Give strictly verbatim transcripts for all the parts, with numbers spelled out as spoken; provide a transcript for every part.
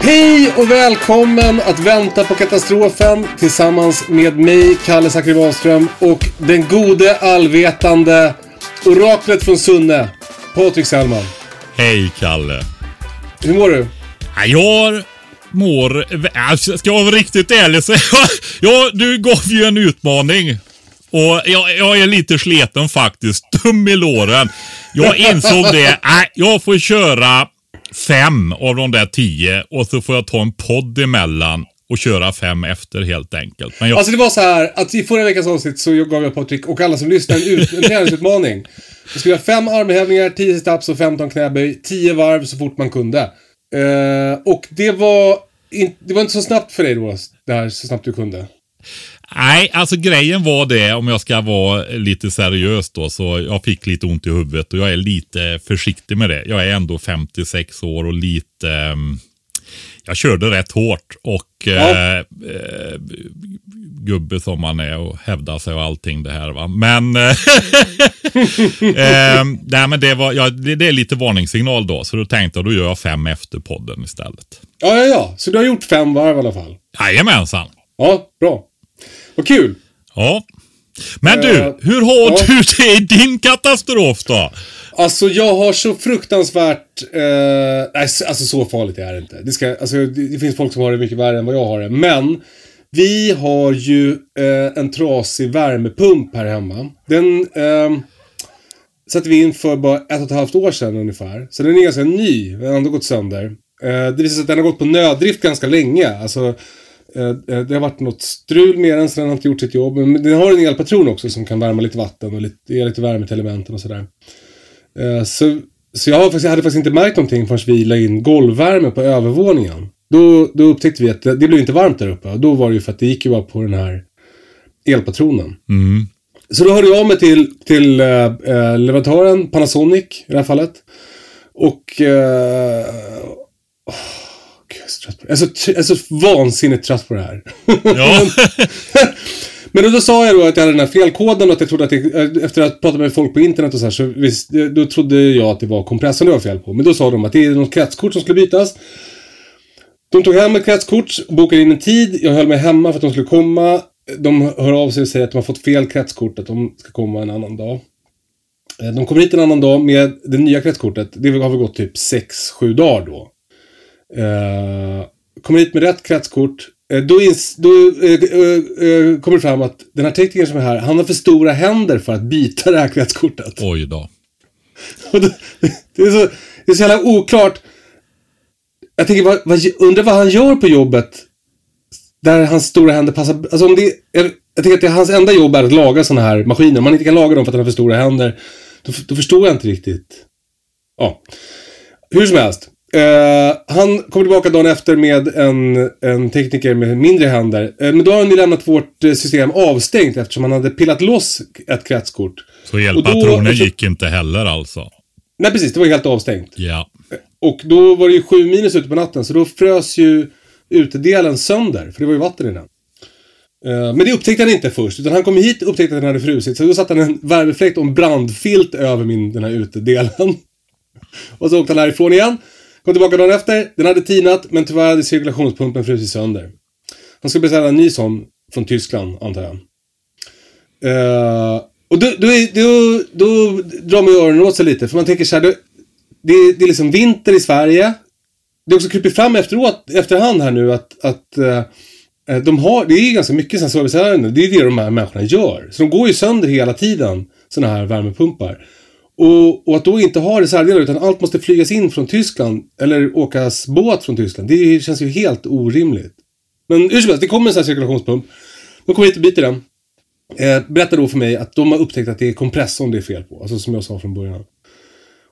Hej och välkommen att vänta på katastrofen tillsammans med mig, Kalle Sakrivalström, och den gode, allvetande oraklet från Sunne, Patrik Selman. Hej, Kalle. Hur mår du? Jag mår... Ska jag vara riktigt ärlig så... Ja, du gav ju en utmaning. Och jag, jag är lite sleten faktiskt. Dum i låren. Jag insåg det. Jag får köra... Fem av de där tio. Och så får jag ta en podd emellan och köra fem efter helt enkelt. Men jag... Alltså det var så här att i förra veckans avsnitt så gav jag Patrik och alla som lyssnar en, ut, en träningsutmaning. Jag skulle ha fem armhävningar, tio sit-ups och femton knäböj, tio varv så fort man kunde. uh, Och det var in, det var inte så snabbt för dig då. Det här så snabbt du kunde. Nej, alltså grejen var det, om jag ska vara lite seriös då, så jag fick lite ont i huvudet och jag är lite försiktig med det. Jag är ändå femtiosex år och lite, um, jag körde rätt hårt och ja. uh, uh, gubbe som man är och hävdar sig och allting det här, va. Men, uh, nej, men det, var, ja, det, det är lite varningssignal då, så då tänkte jag då gör jag fem efter podden istället. Ja, ja, ja. Så du har gjort fem varv i alla fall? Jajamensan. Ja, bra. Vad kul! Ja. Men du, uh, hur har uh, du det i din katastrof då? Alltså jag har så fruktansvärt... Uh, nej, alltså så farligt är det inte. Det, ska, alltså, det, det finns folk som har det mycket värre än vad jag har det. Men vi har ju uh, en trasig värmepump här hemma. Den uh, satte vi in för bara ett och ett halvt år sedan ungefär. Så den är ganska ny. Den har ändå gått sönder. Uh, det visar sig att den har gått på nöddrift ganska länge. Alltså... Det har varit något strul med den, så den har inte gjort sitt jobb. Men den har en elpatron också som kan värma lite vatten och lite, ge lite värme till elementen och sådär. Så, så jag, har faktiskt, jag hade faktiskt inte märkt någonting förrän vi la in golvvärme på övervåningen. Då, då upptäckte vi att det, det blev inte varmt där uppe. Och då var det ju för att det gick ju bara på den här elpatronen. Mm. Så då hörde jag av mig till, till äh, leverantören Panasonic i det här fallet. Och... Äh, oh. Jag är, så, jag är så vansinnigt trött på det här. Ja. Men då, då sa jag då att jag hade den här felkoden och att jag trodde att det, efter att prata med folk på internet och så här, så visst, då trodde jag att det var kompressorn det var fel på. Men då sa de att det är något kretskort som skulle bytas. De tog hem ett kretskort, bokade in en tid. Jag höll mig hemma för att de skulle komma. De hör av sig och säger att de har fått fel kretskort, att de ska komma en annan dag. De kommer hit en annan dag med det nya kretskortet. Det har väl gått typ sex sju dagar då. Uh, kommer hit med rätt kretskort. uh, Då, ins- då uh, uh, uh, kommer det fram att den här tekniken som är här, han har för stora händer för att byta det här kretskortet. Oj då. det, det, är så, det är så jävla oklart. Jag tänker, vad, vad, undrar vad han gör på jobbet där hans stora händer passar. Alltså om det, jag, jag tänker att det, hans enda jobb är att laga såna här maskiner. Om man inte kan laga dem för att han har för stora händer, Då, då förstår jag inte riktigt. Ja. Hur som helst, Uh, han kom tillbaka dagen efter med en, en tekniker med mindre händer. Uh, men då har han ju lämnat vårt system avstängt eftersom han hade pillat loss ett kretskort. Så hjälpatronen gick inte heller alltså? Nej precis, det var helt avstängt. Yeah. Uh, och då var det ju sju minus ute på natten, så då frös ju utedelen sönder, för det var ju vatten i den. Uh, men det upptäckte han inte först, utan han kom hit och upptäckte att den hade frusit. Så då satte han en värmefläkt och en brandfilt över min, den här utedelen. Och så åkte han härifrån igen. Kom tillbaka dagen efter, den hade tinat, men tyvärr hade cirkulationspumpen frusit sönder. Han skulle beställa en ny sån från Tyskland, antar jag. Uh, Och då, då, då, då drar man ju öronen åt sig lite. För man tänker så här, då, det, det är liksom vinter i Sverige. Det är också kryper fram efteråt, efterhand här nu att, att äh, de har, det är ganska mycket sådana serviceärenden. Det är det de här människorna gör. Så de går ju sönder hela tiden, sådana här värmepumpar. Och, och att då inte ha reservdelar utan allt måste flygas in från Tyskland eller åkas båt från Tyskland. Det känns ju helt orimligt. Men ursäkta, det kommer en sån här cirkulationspump. De kommer hit och byter den. Eh, berättar då för mig att de har upptäckt att det är kompressorn det är fel på. Alltså som jag sa från början.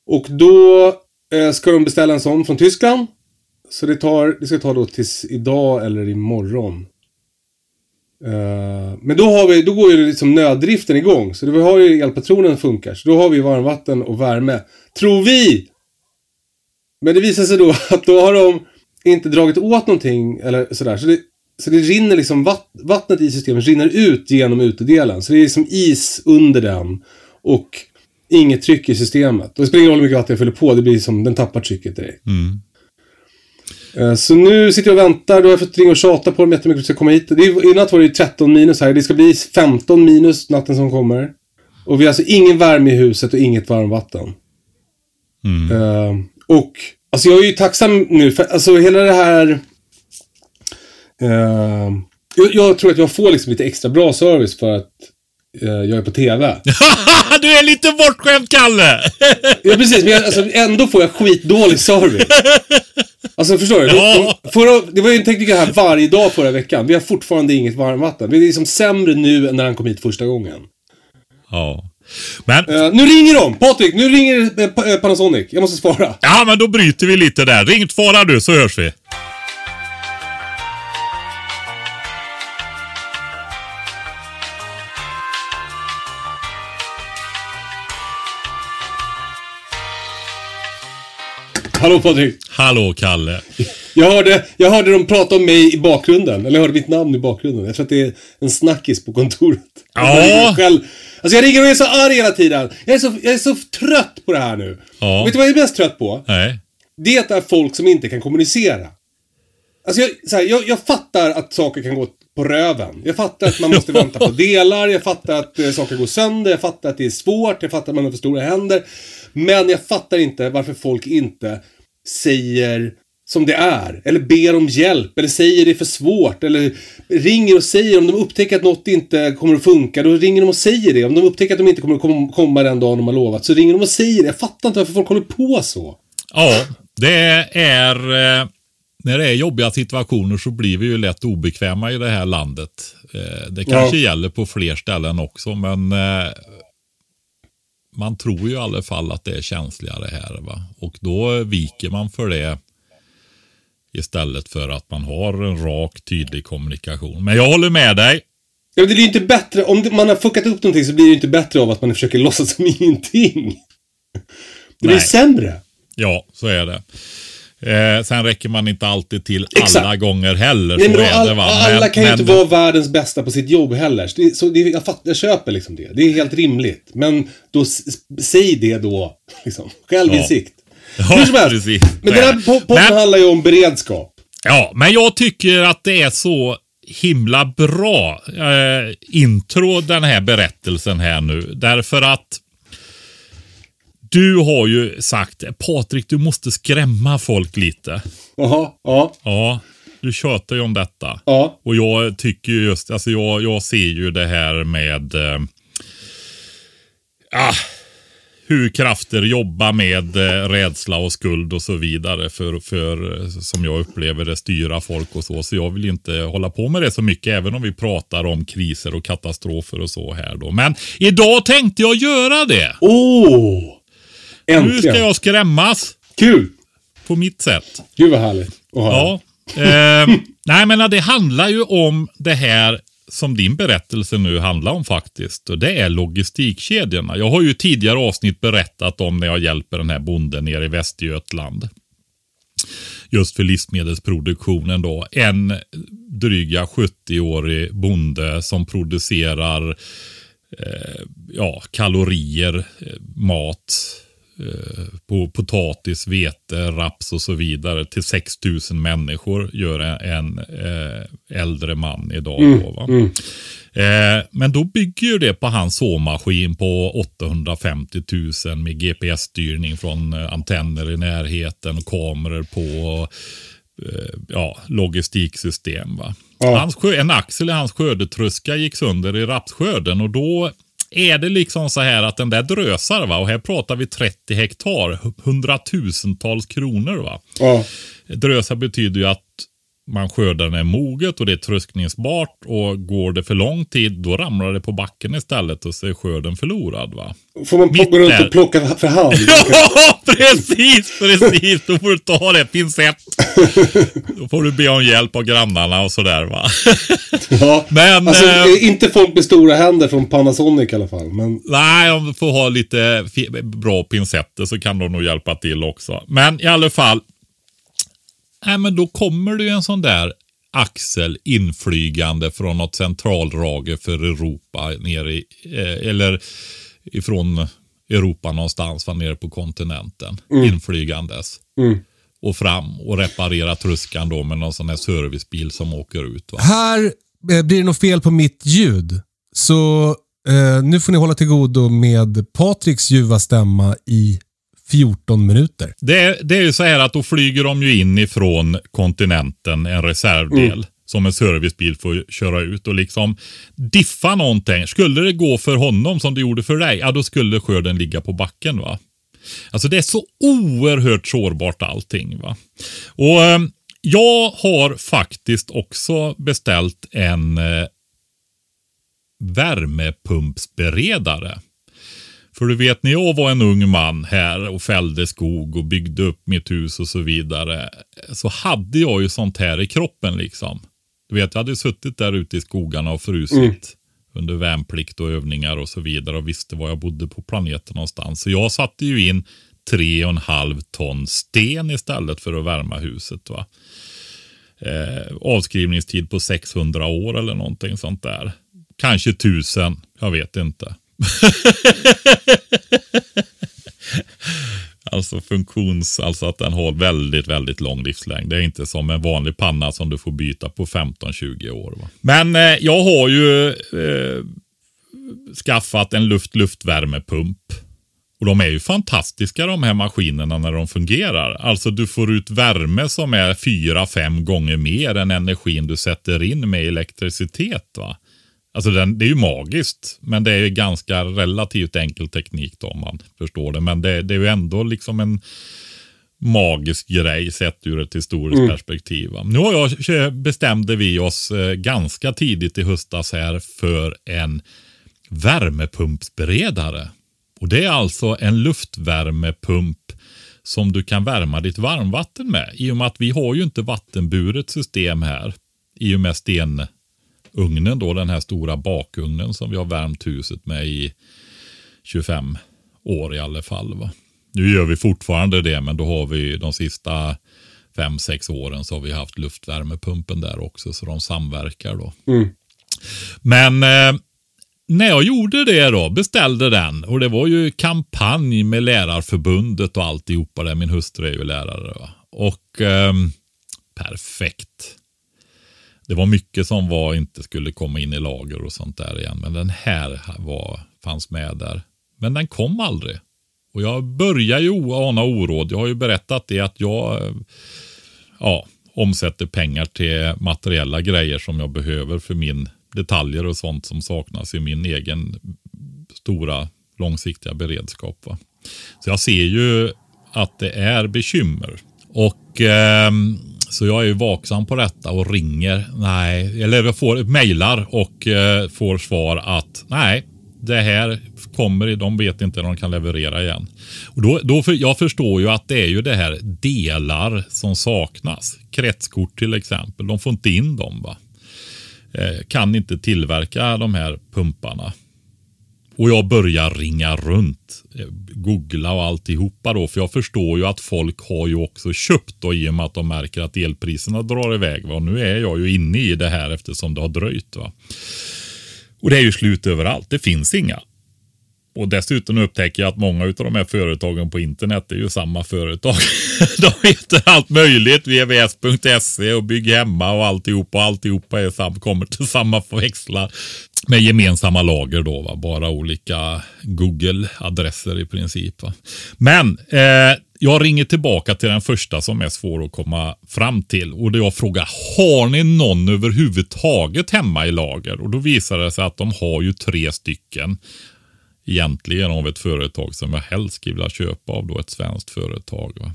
Och då eh, ska de beställa en sån från Tyskland. Så det, tar, det ska ta då tills idag eller imorgon. Uh, men då, har vi, då går ju liksom nöddriften igång. Så vi har ju elpatronen funkar. Så då har vi varmvatten och värme. Tror vi! Men det visar sig då att då har de inte dragit åt någonting. Eller sådär. Så, det, så det rinner liksom vatt, vattnet i systemet rinner ut genom utedelen. Så det är liksom is under den. Och inget tryck i systemet. Och det spelar ingen roll hur mycket vatten jag fyller på. Det blir som den tappar trycket direkt. Mm. Så nu sitter jag och väntar. Då har jag fått ringa och tjata på dem jättemycket att jag ska komma hit. Det är, I natt var det tretton minus här. Det ska bli femton minus natten som kommer. Och vi har alltså ingen värme i huset och inget varmvatten. Mm. Uh, och alltså jag är ju tacksam nu för alltså hela det här... Uh, jag, jag tror att jag får liksom lite extra bra service för att uh, jag är på T V. Du är lite bortskämd, Kalle! Ja, precis. Men jag, alltså, ändå får jag skitdålig service. Alltså förstår du? Ja. De, förra, det var ju en tekniker här varje dag förra veckan. Vi har fortfarande inget varmvatten. Vi är liksom sämre nu än när han kom hit första gången. Ja. Men... Uh, nu ringer de! Patrik, nu ringer eh, pa- eh, Panasonic. Jag måste svara. Ja, men då bryter vi lite där. Ring tvara du så hörs vi. Hallå Patrik. Hallå Kalle. Jag hörde, jag hörde dem prata om mig i bakgrunden. Eller jag hörde mitt namn i bakgrunden. Jag tror att det är en snackis på kontoret. Ja. Jag själv. Alltså jag ringer och är så arg hela tiden. Jag är så, jag är så trött på det här nu. Ja. Vet du vad jag är mest trött på? Nej. Det är folk som inte kan kommunicera. Alltså jag, så här, jag, jag fattar att saker kan gå på röven. Jag fattar att man måste vänta på delar. Jag fattar att eh, saker går sönder. Jag fattar att det är svårt. Jag fattar att man har för stora händer. Men jag fattar inte varför folk inte säger som det är. Eller ber om hjälp. Eller säger det är för svårt. Eller ringer och säger om de upptäcker att något inte kommer att funka. Då ringer de och säger det. Om de upptäcker att de inte kommer att kom- komma den dagen de har lovat. Så ringer de och säger det. Jag fattar inte varför folk håller på så. Ja, det är... Eh... När det är jobbiga situationer så blir vi ju lätt obekväma i det här landet. Det kanske ja. gäller på fler ställen också, men man tror ju i alla fall att det är känsligare här, va? Och då viker man för det istället för att man har en rak, tydlig kommunikation. Men jag håller med dig. Ja, men det blir ju inte bättre. Om man har fuckat upp någonting så blir det ju inte bättre av att man försöker låtsas som ingenting. Det blir sämre. Ja, så är det. Eh, sen räcker man inte alltid till alla Exakt. gånger heller. Nej, men då, all, det, alla men, kan ju men... inte vara världens bästa på sitt jobb heller. Det, så det, jag, fatt, jag köper liksom det. Det är helt rimligt. Men då säg det då liksom. Självinsikt. Ja, ja precis. Men det här podden men... handlar ju om beredskap. Ja, men jag tycker att det är så himla bra eh, intro den här berättelsen här nu. Därför att du har ju sagt, Patrik, du måste skrämma folk lite. Jaha, ja. Ja, du tjöter ju om detta. Ja. Och jag tycker ju just, alltså jag, jag ser ju det här med eh, ah, hur krafter jobbar med eh, rädsla och skuld och så vidare. För, för som jag upplever det, styra folk och så. Så jag vill inte hålla på med det så mycket, även om vi pratar om kriser och katastrofer och så här då. Men idag tänkte jag göra det. Åh! Oh. Äntligen. Nu ska jag skrämmas. Kul! På mitt sätt. Gud vad härligt att höra. Ja. Eh, nej men det handlar ju om det här som din berättelse nu handlar om faktiskt. Och det är logistikkedjorna. Jag har ju tidigare avsnitt berättat om när jag hjälper den här bonden nere i Västergötland. Just för livsmedelsproduktionen då. En dryga sjuttioårig bonde som producerar eh, ja, kalorier, mat... på potatis, vete, raps och så vidare till sex tusen människor gör en, en äldre man idag. Mm, då, va? Mm. Eh, men då bygger ju det på hans såmaskin på åttahundrafemtio tusen med G P S-styrning från antenner i närheten och kameror på eh, ja, logistiksystem. Va? Ja. Hans, en axel i hans skördetröska gick sönder i rapsskörden och då är det liksom så här att den där drösar, va? Och här pratar vi trettio hektar, hundratusentals kronor, va? Ja. Drösar betyder ju att man skördar när moget och det är tröskningsbart, och går det för lång tid då ramlar det på backen istället och så är skörden förlorad, va? Får man plocka runt och plocka för hand? Ja, precis, precis. Då får du ta det, pincett. Då får du be om hjälp av grannarna och sådär, va? Ja, men, alltså eh, inte folk med stora händer från Panasonic i alla fall. Men... Nej, om du får ha lite f- bra pincetter så kan de nog hjälpa till också. Men i alla fall, nej, men då kommer det ju en sån där axel inflygande från något centraldrage för Europa nere i, eh, eller ifrån Europa någonstans, var nere på kontinenten, mm. inflygandes. Mm. Och fram och reparera truskan då med någon sån här servicebil som åker ut. Va? Här eh, blir det något fel på mitt ljud. Så eh, nu får ni hålla till godo med Patriks ljuva stämma i fjorton minuter. Det, det är ju så här att då flyger de ju in ifrån kontinenten en reservdel mm. som en servicebil får köra ut och liksom diffa någonting. Skulle det gå för honom som det gjorde för dig, ja då skulle skörden ligga på backen, va? Alltså det är så oerhört sårbart allting, va? Och eh, jag har faktiskt också beställt en eh, värmepumpsberedare. För du vet, när jag var en ung man här och fällde skog och byggde upp mitt hus och så vidare, så hade jag ju sånt här i kroppen liksom. Du vet, jag hade suttit där ute i skogarna och frusit mm. under värnplikt och övningar och så vidare, och visste var jag bodde på planeten någonstans. Så jag satte ju in tre och en halv ton sten istället för att värma huset, va. Eh, avskrivningstid på sexhundra år eller någonting sånt där. Kanske tusen, jag vet inte. Alltså funktions, alltså att den har väldigt väldigt lång livslängd. Det är inte som en vanlig panna som du får byta på femton tjugo år, va? Men eh, jag har ju eh, skaffat en luft-luftvärmepump. Och de är ju fantastiska, de här maskinerna, när de fungerar. Alltså du får ut värme som är fyra fem gånger mer än energin du sätter in med elektricitet, va? Alltså den, det är ju magiskt, men det är ju ganska relativt enkel teknik då, om man förstår det. Men det, det är ju ändå liksom en magisk grej sett ur ett historiskt mm. perspektiv. Nu har jag, bestämde vi oss ganska tidigt i höstas här för en värmepumpsberedare. Och det är alltså en luftvärmepump som du kan värma ditt varmvatten med. I och med att vi har ju inte vattenburet system här, i och med sten... ugnen då, den här stora bakugnen som vi har värmt huset med i tjugofem år i alla fall, va? Nu gör vi fortfarande det, men då har vi de sista fem sex åren så har vi haft luftvärmepumpen där också, så de samverkar då. Mm. Men eh, när jag gjorde det då, beställde den, och det var ju kampanj med Lärarförbundet och alltihopa där, min hustru är ju lärare, va? Och eh, perfekt. Det var mycket som var, inte skulle komma in i lager och sånt där igen. Men den här var, fanns med där. Men den kom aldrig. Och jag börjar ju ana oråd. Jag har ju berättat det att jag ja, omsätter pengar till materiella grejer som jag behöver för min detaljer och sånt som saknas i min egen stora långsiktiga beredskap. Va? Så jag ser ju att det är bekymmer. Och... Eh, Så jag är ju vaksam på detta och ringer, nej, eller jag får mejlar och eh, får svar att nej, det här kommer, de vet inte när de kan leverera igen. Och då, då för, jag förstår ju att det är ju det här delar som saknas. Kretskort till exempel, de får inte in dem, va? Eh, kan inte tillverka de här pumparna. Och jag börjar ringa runt, googla och alltihopa då. För jag förstår ju att folk har ju också köpt då, i och med att de märker att elpriserna drar iväg. Va? Och nu är jag ju inne i det här eftersom det har dröjt. Va? Och det är ju slut överallt, det finns inga. Och dessutom upptäcker jag att många av de här företagen på internet är ju samma företag. De heter allt möjligt, v v s punkt se och bygg hemma och alltihopa. Alltihopa är sam- kommer till samma förväxlar. med gemensamma lager då, va? Bara olika Google-adresser i princip, va? Men eh, jag ringer tillbaka till den första som är svår att komma fram till. Och då jag frågar, har ni någon överhuvudtaget hemma i lager? Och då visar det sig att de har ju tre stycken. Egentligen av ett företag som jag helst skulle vilja köpa av då, ett svenskt företag, va?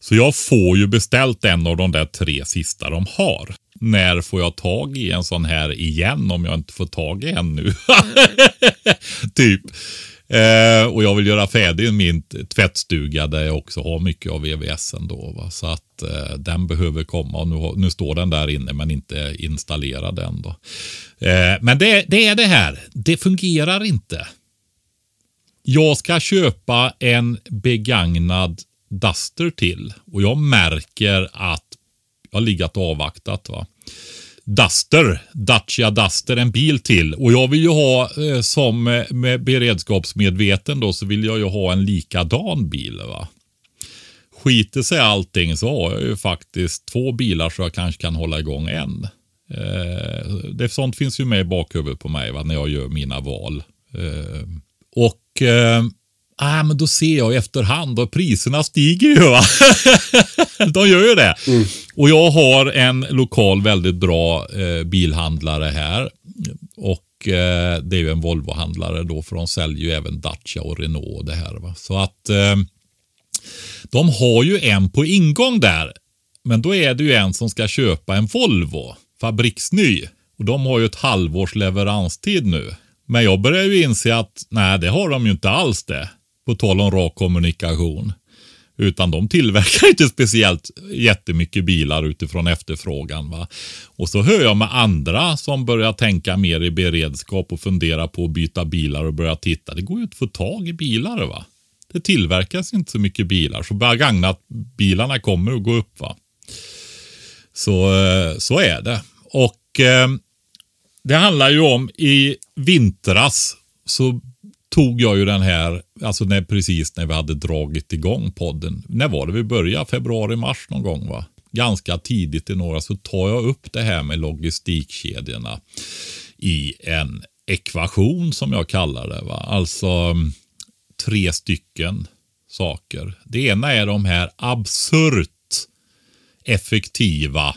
Så jag får ju beställt en av de där tre sista de har. När får jag tag i en sån här igen om jag inte får tag i en nu? Typ. Eh, och jag vill göra färdig min tvättstuga där jag också har mycket av V V S ändå, va? Så att eh, den behöver komma. Och nu, nu står den där inne men inte installerad än då. Eh, men det, det är det här. Det fungerar inte. Jag ska köpa en begagnad Duster till. Och jag märker att jag har legat och avvaktat, va. Duster, Dacia Duster, en bil till. Och jag vill ju ha, eh, som med beredskapsmedveten då, så vill jag ju ha en likadan bil, va. Skiter sig allting så har jag ju faktiskt två bilar så jag kanske kan hålla igång en. Eh, det, sånt finns ju med i bakhuvudet på mig, va, när jag gör mina val. Eh, och... Eh, Ah, men då ser jag efterhand och priserna stiger ju, va? De gör ju det. Mm. Och jag har en lokal väldigt bra eh, bilhandlare här. Och eh, det är ju en Volvo-handlare då, för de säljer ju även Dacia och Renault och det här, va? Så att eh, de har ju en på ingång där. Men då är det ju en som ska köpa en Volvo, fabriksny. Och de har ju ett halvårs leveranstid nu. Men jag börjar ju inse att nej, det har de ju inte alls det. På tal om rak kommunikation. Utan de tillverkar inte speciellt jättemycket bilar utifrån efterfrågan, va. Och så hör jag med andra som börjar tänka mer i beredskap och fundera på att byta bilar och börja titta. Det går ju inte att få tag i bilar, va. Det tillverkas inte så mycket bilar. Så begagnat bilarna kommer att gå upp, va. Så, så är det. Och eh, det handlar ju om i vintras så tog jag ju den här, alltså när, precis när vi hade dragit igång podden. När var det vi började? Februari, mars någon gång, va? Ganska tidigt i några så tar jag upp det här med logistikkedjorna i en ekvation som jag kallar det, va? Alltså tre stycken saker. Det ena är de här absurt effektiva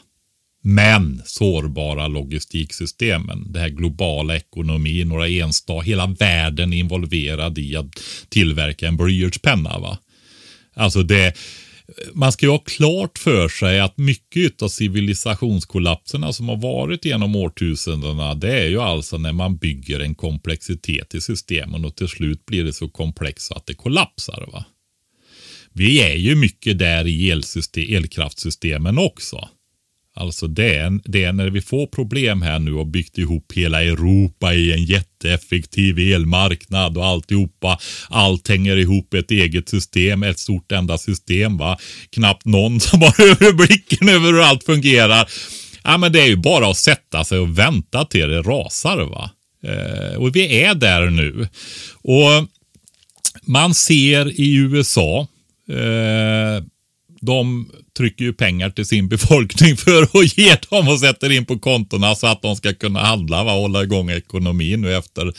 men sårbara logistiksystemen, det här globala ekonomin, några enstaka, hela världen involverad i att tillverka en blyertspenna, va. Alltså det, man ska ju ha klart för sig att mycket av civilisationskollapserna som har varit genom årtusendena, det är ju alltså när man bygger en komplexitet i systemen och till slut blir det så komplext att det kollapsar, va. Vi är ju mycket där i elsystem, elkraftsystemen också. Alltså det är, det är när vi får problem här nu och byggt ihop hela Europa i en jätteeffektiv elmarknad och alltihopa. Allt hänger ihop ett eget system, ett stort enda system, va. Knappt någon som har överblicken över hur allt fungerar. Ja, men det är ju bara att sätta sig och vänta till det rasar, va. Eh, och vi är där nu. Och man ser i U S A... Eh, de trycker ju pengar till sin befolkning för att ge dem och sätter in på kontorna så att de ska kunna handla, va, hålla igång ekonomin nu efter,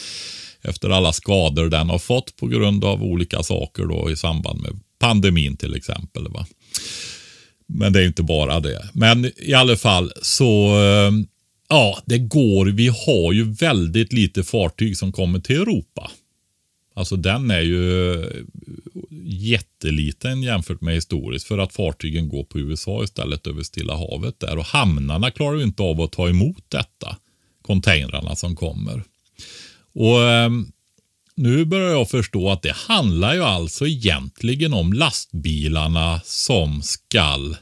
efter alla skador den har fått på grund av olika saker då i samband med pandemin till exempel, va. Men det är inte bara det. Men i alla fall så, ja, det går. Vi har ju väldigt lite fartyg som kommer till Europa. Alltså den är ju jätteliten jämfört med historiskt för att fartygen går på U S A istället över Stilla havet där. Och hamnarna klarar ju inte av att ta emot detta. Containerarna som kommer. Och eh, nu börjar jag förstå att det handlar ju alltså egentligen om lastbilarna som skall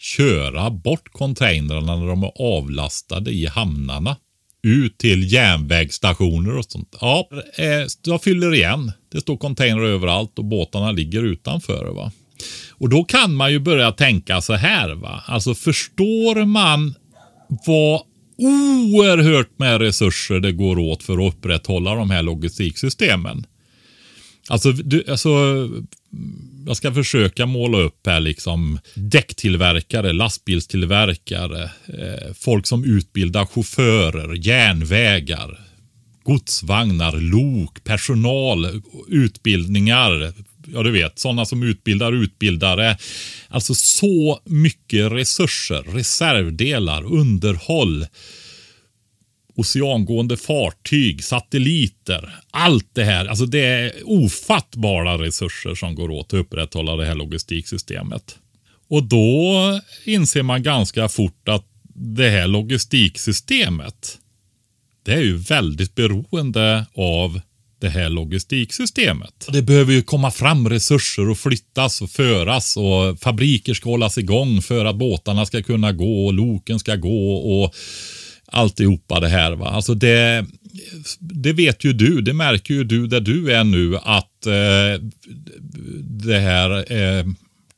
köra bort containerarna när de är avlastade i hamnarna. Ut till järnvägsstationer och sånt. Ja, jag fyller igen. Det står container överallt och båtarna ligger utanför, va. Och då kan man ju börja tänka så här, va. Alltså förstår man vad oerhört med resurser det går åt för att upprätthålla de här logistiksystemen. Alltså, du, alltså jag ska försöka måla upp här liksom däcktillverkare, lastbilstillverkare, eh, folk som utbildar chaufförer, järnvägar, godsvagnar, lok, personal, utbildningar, ja du vet, sådana som utbildar utbildare. Alltså så mycket resurser, reservdelar, underhåll, oceangående fartyg, satelliter, allt det här. Alltså det är ofattbara resurser som går åt att upprätthålla det här logistiksystemet. Och då inser man ganska fort att det här logistiksystemet, det är ju väldigt beroende av det här logistiksystemet. Det behöver ju komma fram resurser och flyttas och föras, och fabriker ska hållas igång för att båtarna ska kunna gå och loken ska gå och alltihopa det här, va. Alltså det, det vet ju du, det märker ju du där du är nu, att eh, det här eh,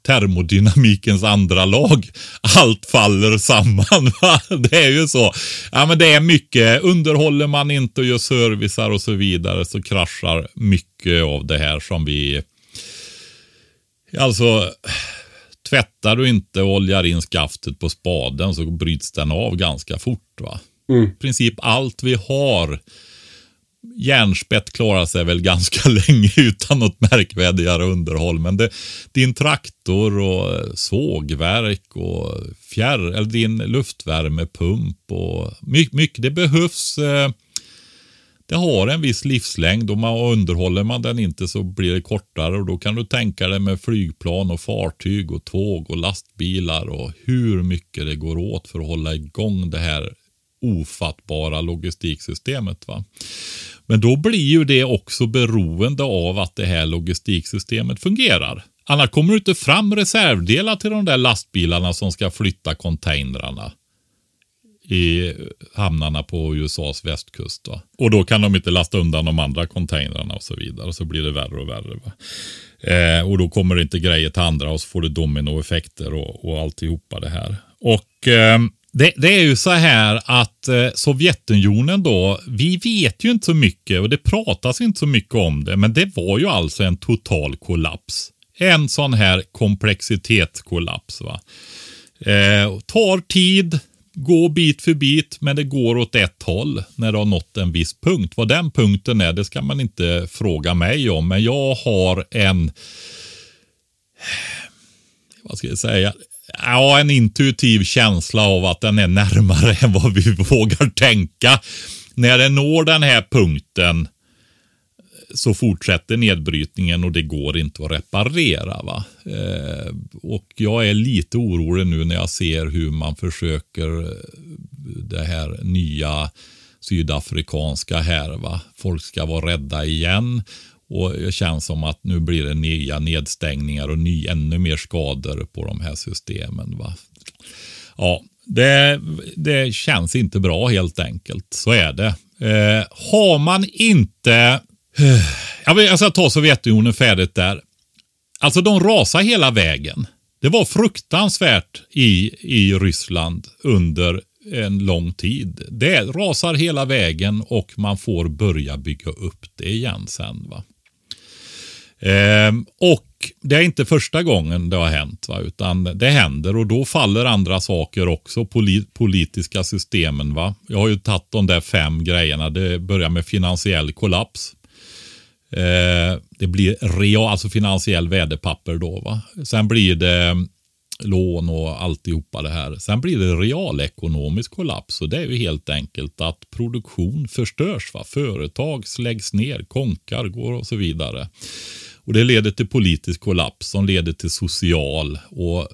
termodynamikens andra lag, allt faller samman, va? Det är ju så. Ja, men det är mycket, underhåller man inte och gör servicer och så vidare, så kraschar mycket av det här som vi, alltså tvättar du inte och oljar in skaftet på spaden så bryts den av ganska fort, va? Mm. I princip allt vi har, järnspett klarar sig väl ganska länge utan något märkvärdigare underhåll, men det, din traktor och sågverk och fjärr, eller din luftvärmepump och mycket, mycket det behövs, det har en viss livslängd, och man, underhåller man den inte så blir det kortare, och då kan du tänka dig med flygplan och fartyg och tåg och lastbilar och hur mycket det går åt för att hålla igång det här ofattbara logistiksystemet, va. Men då blir ju det också beroende av att det här logistiksystemet fungerar. Annars kommer du inte fram reservdelar till de där lastbilarna som ska flytta containerarna i hamnarna på U S A:s västkust, va? Och då kan de inte lasta undan de andra containerarna och så vidare, så blir det värre och värre, va? Eh, och då kommer det inte grejer till andra, och så får det dominoeffekter och, och alltihopa det här. Och eh, Det, det är ju så här att eh, Sovjetunionen då, vi vet ju inte så mycket och det pratas inte så mycket om det, men det var ju alltså en total kollaps. En sån här komplexitetskollaps, va. Eh, tar tid, går bit för bit, men det går åt ett håll när det har nått en viss punkt. Vad den punkten är, det ska man inte fråga mig om, men jag har en, vad ska jag säga, ja, en intuitiv känsla av att den är närmare än vad vi vågar tänka. När den når den här punkten så fortsätter nedbrytningen och det går inte att reparera, va? Eh, och jag är lite orolig nu när jag ser hur man försöker det här nya sydafrikanska här, va? Folk ska vara rädda igen. Och det känns som att nu blir det nya nedstängningar och ny, ännu mer skador på de här systemen, va? Ja, det, det känns inte bra helt enkelt. Så är det. Eh, har man inte... Jag vill, alltså, jag tar Sovjetunionen färdigt där. Alltså de rasar hela vägen. Det var fruktansvärt i, i Ryssland under en lång tid. Det rasar hela vägen och man får börja bygga upp det igen sen, va? Ehm, och det är inte första gången det har hänt, va? Utan det händer, och då faller andra saker också, poli- politiska systemen, va? Jag har ju tagit de där fem grejerna. Det börjar med finansiell kollaps. Ehm, det blir real, alltså finansiell värdepapper då, va? Sen blir det lån och alltihopa det här. Sen blir det realekonomisk kollaps, och det är ju helt enkelt att produktion förstörs, va? Företag släggs ner, konkar går och så vidare. Och det leder till politisk kollaps som leder till social, och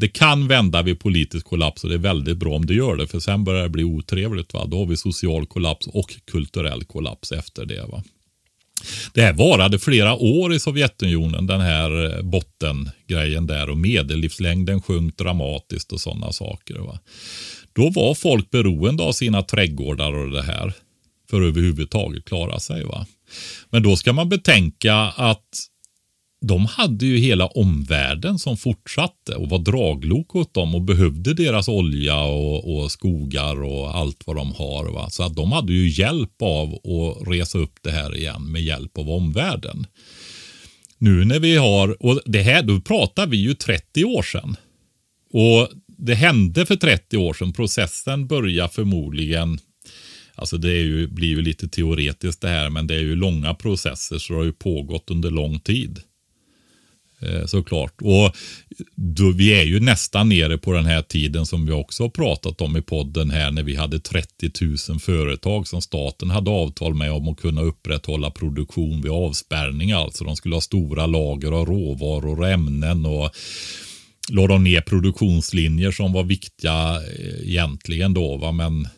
det kan vända vid politisk kollaps, och det är väldigt bra om det gör det, för sen börjar det bli otrevligt, va? Då har vi social kollaps och kulturell kollaps efter det, va? Det här varade flera år i Sovjetunionen, den här bottengrejen där, och medellivslängden sjönk dramatiskt och sådana saker, va? Då var folk beroende av sina trädgårdar och det här för att överhuvudtaget klara sig, va? Men då ska man betänka att de hade ju hela omvärlden som fortsatte och var draglok åt dem och behövde deras olja och, och skogar och allt vad de har, va? Så att de hade ju hjälp av att resa upp det här igen med hjälp av omvärlden. nu när vi har, och det här, då pratar vi ju trettio år sedan. Och det hände för trettio år sedan. Processen börjar förmodligen, alltså det är ju, blir ju lite teoretiskt det här, men det är ju långa processer, så det har ju pågått under lång tid. Eh, såklart. Och då, vi är ju nästan nere på den här tiden som vi också har pratat om i podden här, när vi hade trettio tusen företag som staten hade avtal med om att kunna upprätthålla produktion vid avspärrning. Alltså de skulle ha stora lager av råvaror och ämnen, och la de ner produktionslinjer som var viktiga egentligen då, va? Men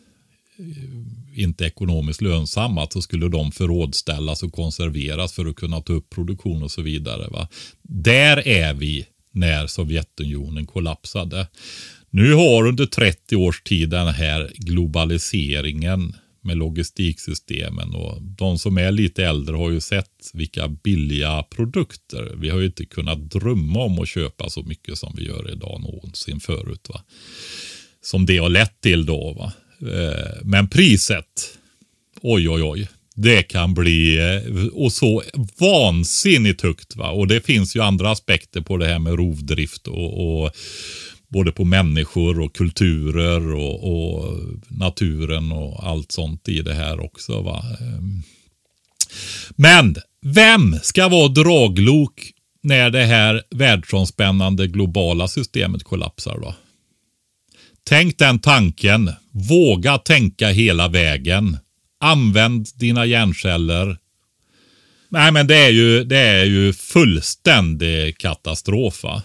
inte ekonomiskt lönsamma, så skulle de förrådställas och konserveras för att kunna ta upp produktion och så vidare, va? Där är vi när Sovjetunionen kollapsade. Nu har under trettio års tid den här globaliseringen med logistiksystemen, och de som är lite äldre har ju sett vilka billiga produkter. Vi har ju inte kunnat drömma om att köpa så mycket som vi gör idag någonsin förut, va? Som det har lett till då, va? Men priset, oj oj oj, det kan bli och så vansinnigt högt, va? Och det finns ju andra aspekter på det här med rovdrift och, och både på människor och kulturer och, och naturen och allt sånt i det här också, va? Men vem ska vara draglok när det här världsomspännande globala systemet kollapsar då? Tänk den tanken. Våga tänka hela vägen. Använd dina hjärnceller. Nej, men det är ju, det är ju fullständig katastrof, va?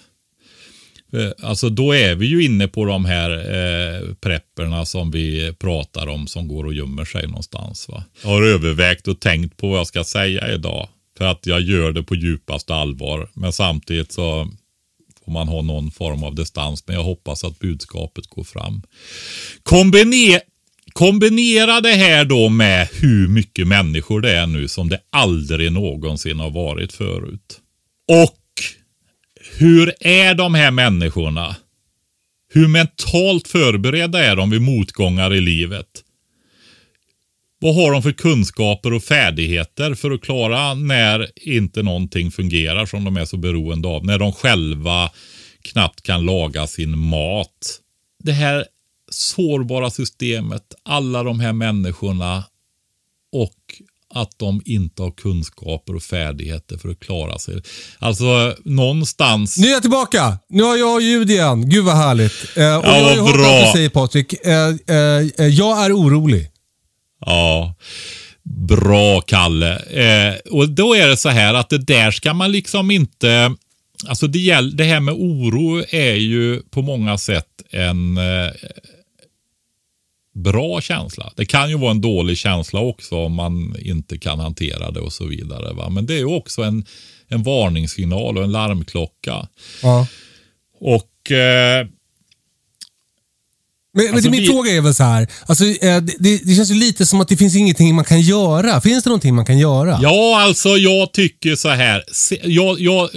Alltså då är vi ju inne på de här eh, prepperna som vi pratar om, som går och gömmer sig någonstans, va? Jag har övervägt och tänkt på vad jag ska säga idag, för att jag gör det på djupaste allvar. Men samtidigt så får man ha någon form av distans. Men jag hoppas att budskapet går fram. Kombine- kombinera det här då med hur mycket människor det är nu som det aldrig någonsin har varit förut. Och hur är de här människorna? Hur mentalt förberedda är de vid motgångar i livet? Vad har de för kunskaper och färdigheter för att klara när inte någonting fungerar som de är så beroende av? När de själva knappt kan laga sin mat. Det här sårbara systemet, alla de här människorna, och att de inte har kunskaper och färdigheter för att klara sig. Alltså, någonstans... Nu är jag tillbaka! Nu har jag ljud igen. Gud vad härligt. Eh, och ja, jag har ju hört att du säger, Patrik. Eh, eh, jag är orolig. Ja, bra Kalle. Eh, och då är det så här att det där ska man liksom inte... Alltså det, gäll, det här med oro är ju på många sätt en... Eh, bra känsla. Det kan ju vara en dålig känsla också om man inte kan hantera det och så vidare, va? Men det är ju också en, en varningssignal och en larmklocka. Ja. Och... Eh, men, alltså, men min vi... fråga är väl så här. Alltså, eh, det, det känns ju lite som att det finns ingenting man kan göra. Finns det någonting man kan göra? Ja, alltså jag tycker så här. Jag, jag,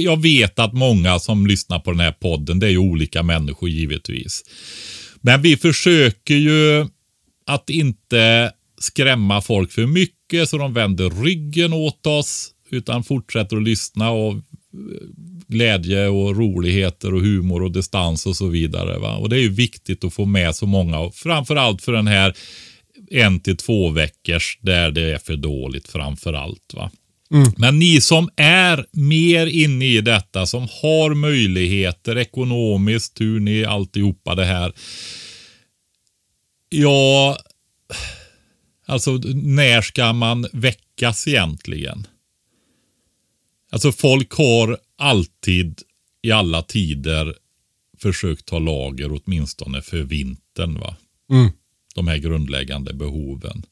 jag vet att många som lyssnar på den här podden, det är ju olika människor givetvis. Men vi försöker ju att inte skrämma folk för mycket så de vänder ryggen åt oss, utan fortsätter att lyssna, och glädje och roligheter och humor och distans och så vidare, va? Och det är ju viktigt att få med så många, och framförallt för den här en till två veckors där det är för dåligt framförallt, va? Mm. Men ni som är mer inne i detta, som har möjligheter ekonomiskt, hur ni alltihopa det här. Ja, alltså när ska man väckas egentligen? Alltså folk har alltid i alla tider försökt ta lager åtminstone för vintern, va? Mm. De här grundläggande behoven.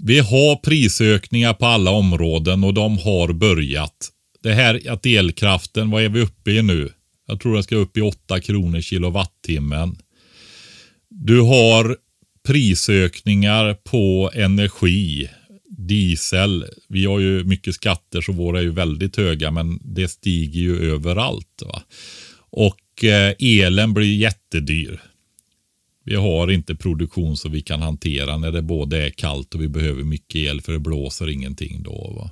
Vi har prisökningar på alla områden och de har börjat. Det här att elkraften, vad är vi uppe i nu? Jag tror den ska upp i åtta kronor kilowattimmen. Du har prisökningar på energi, diesel. Vi har ju mycket skatter så våra är ju väldigt höga, men det stiger ju överallt, va? Och eh, elen blir jättedyr. Vi har inte produktion så vi kan hantera när det både är kallt och vi behöver mycket el för det blåser ingenting då, va?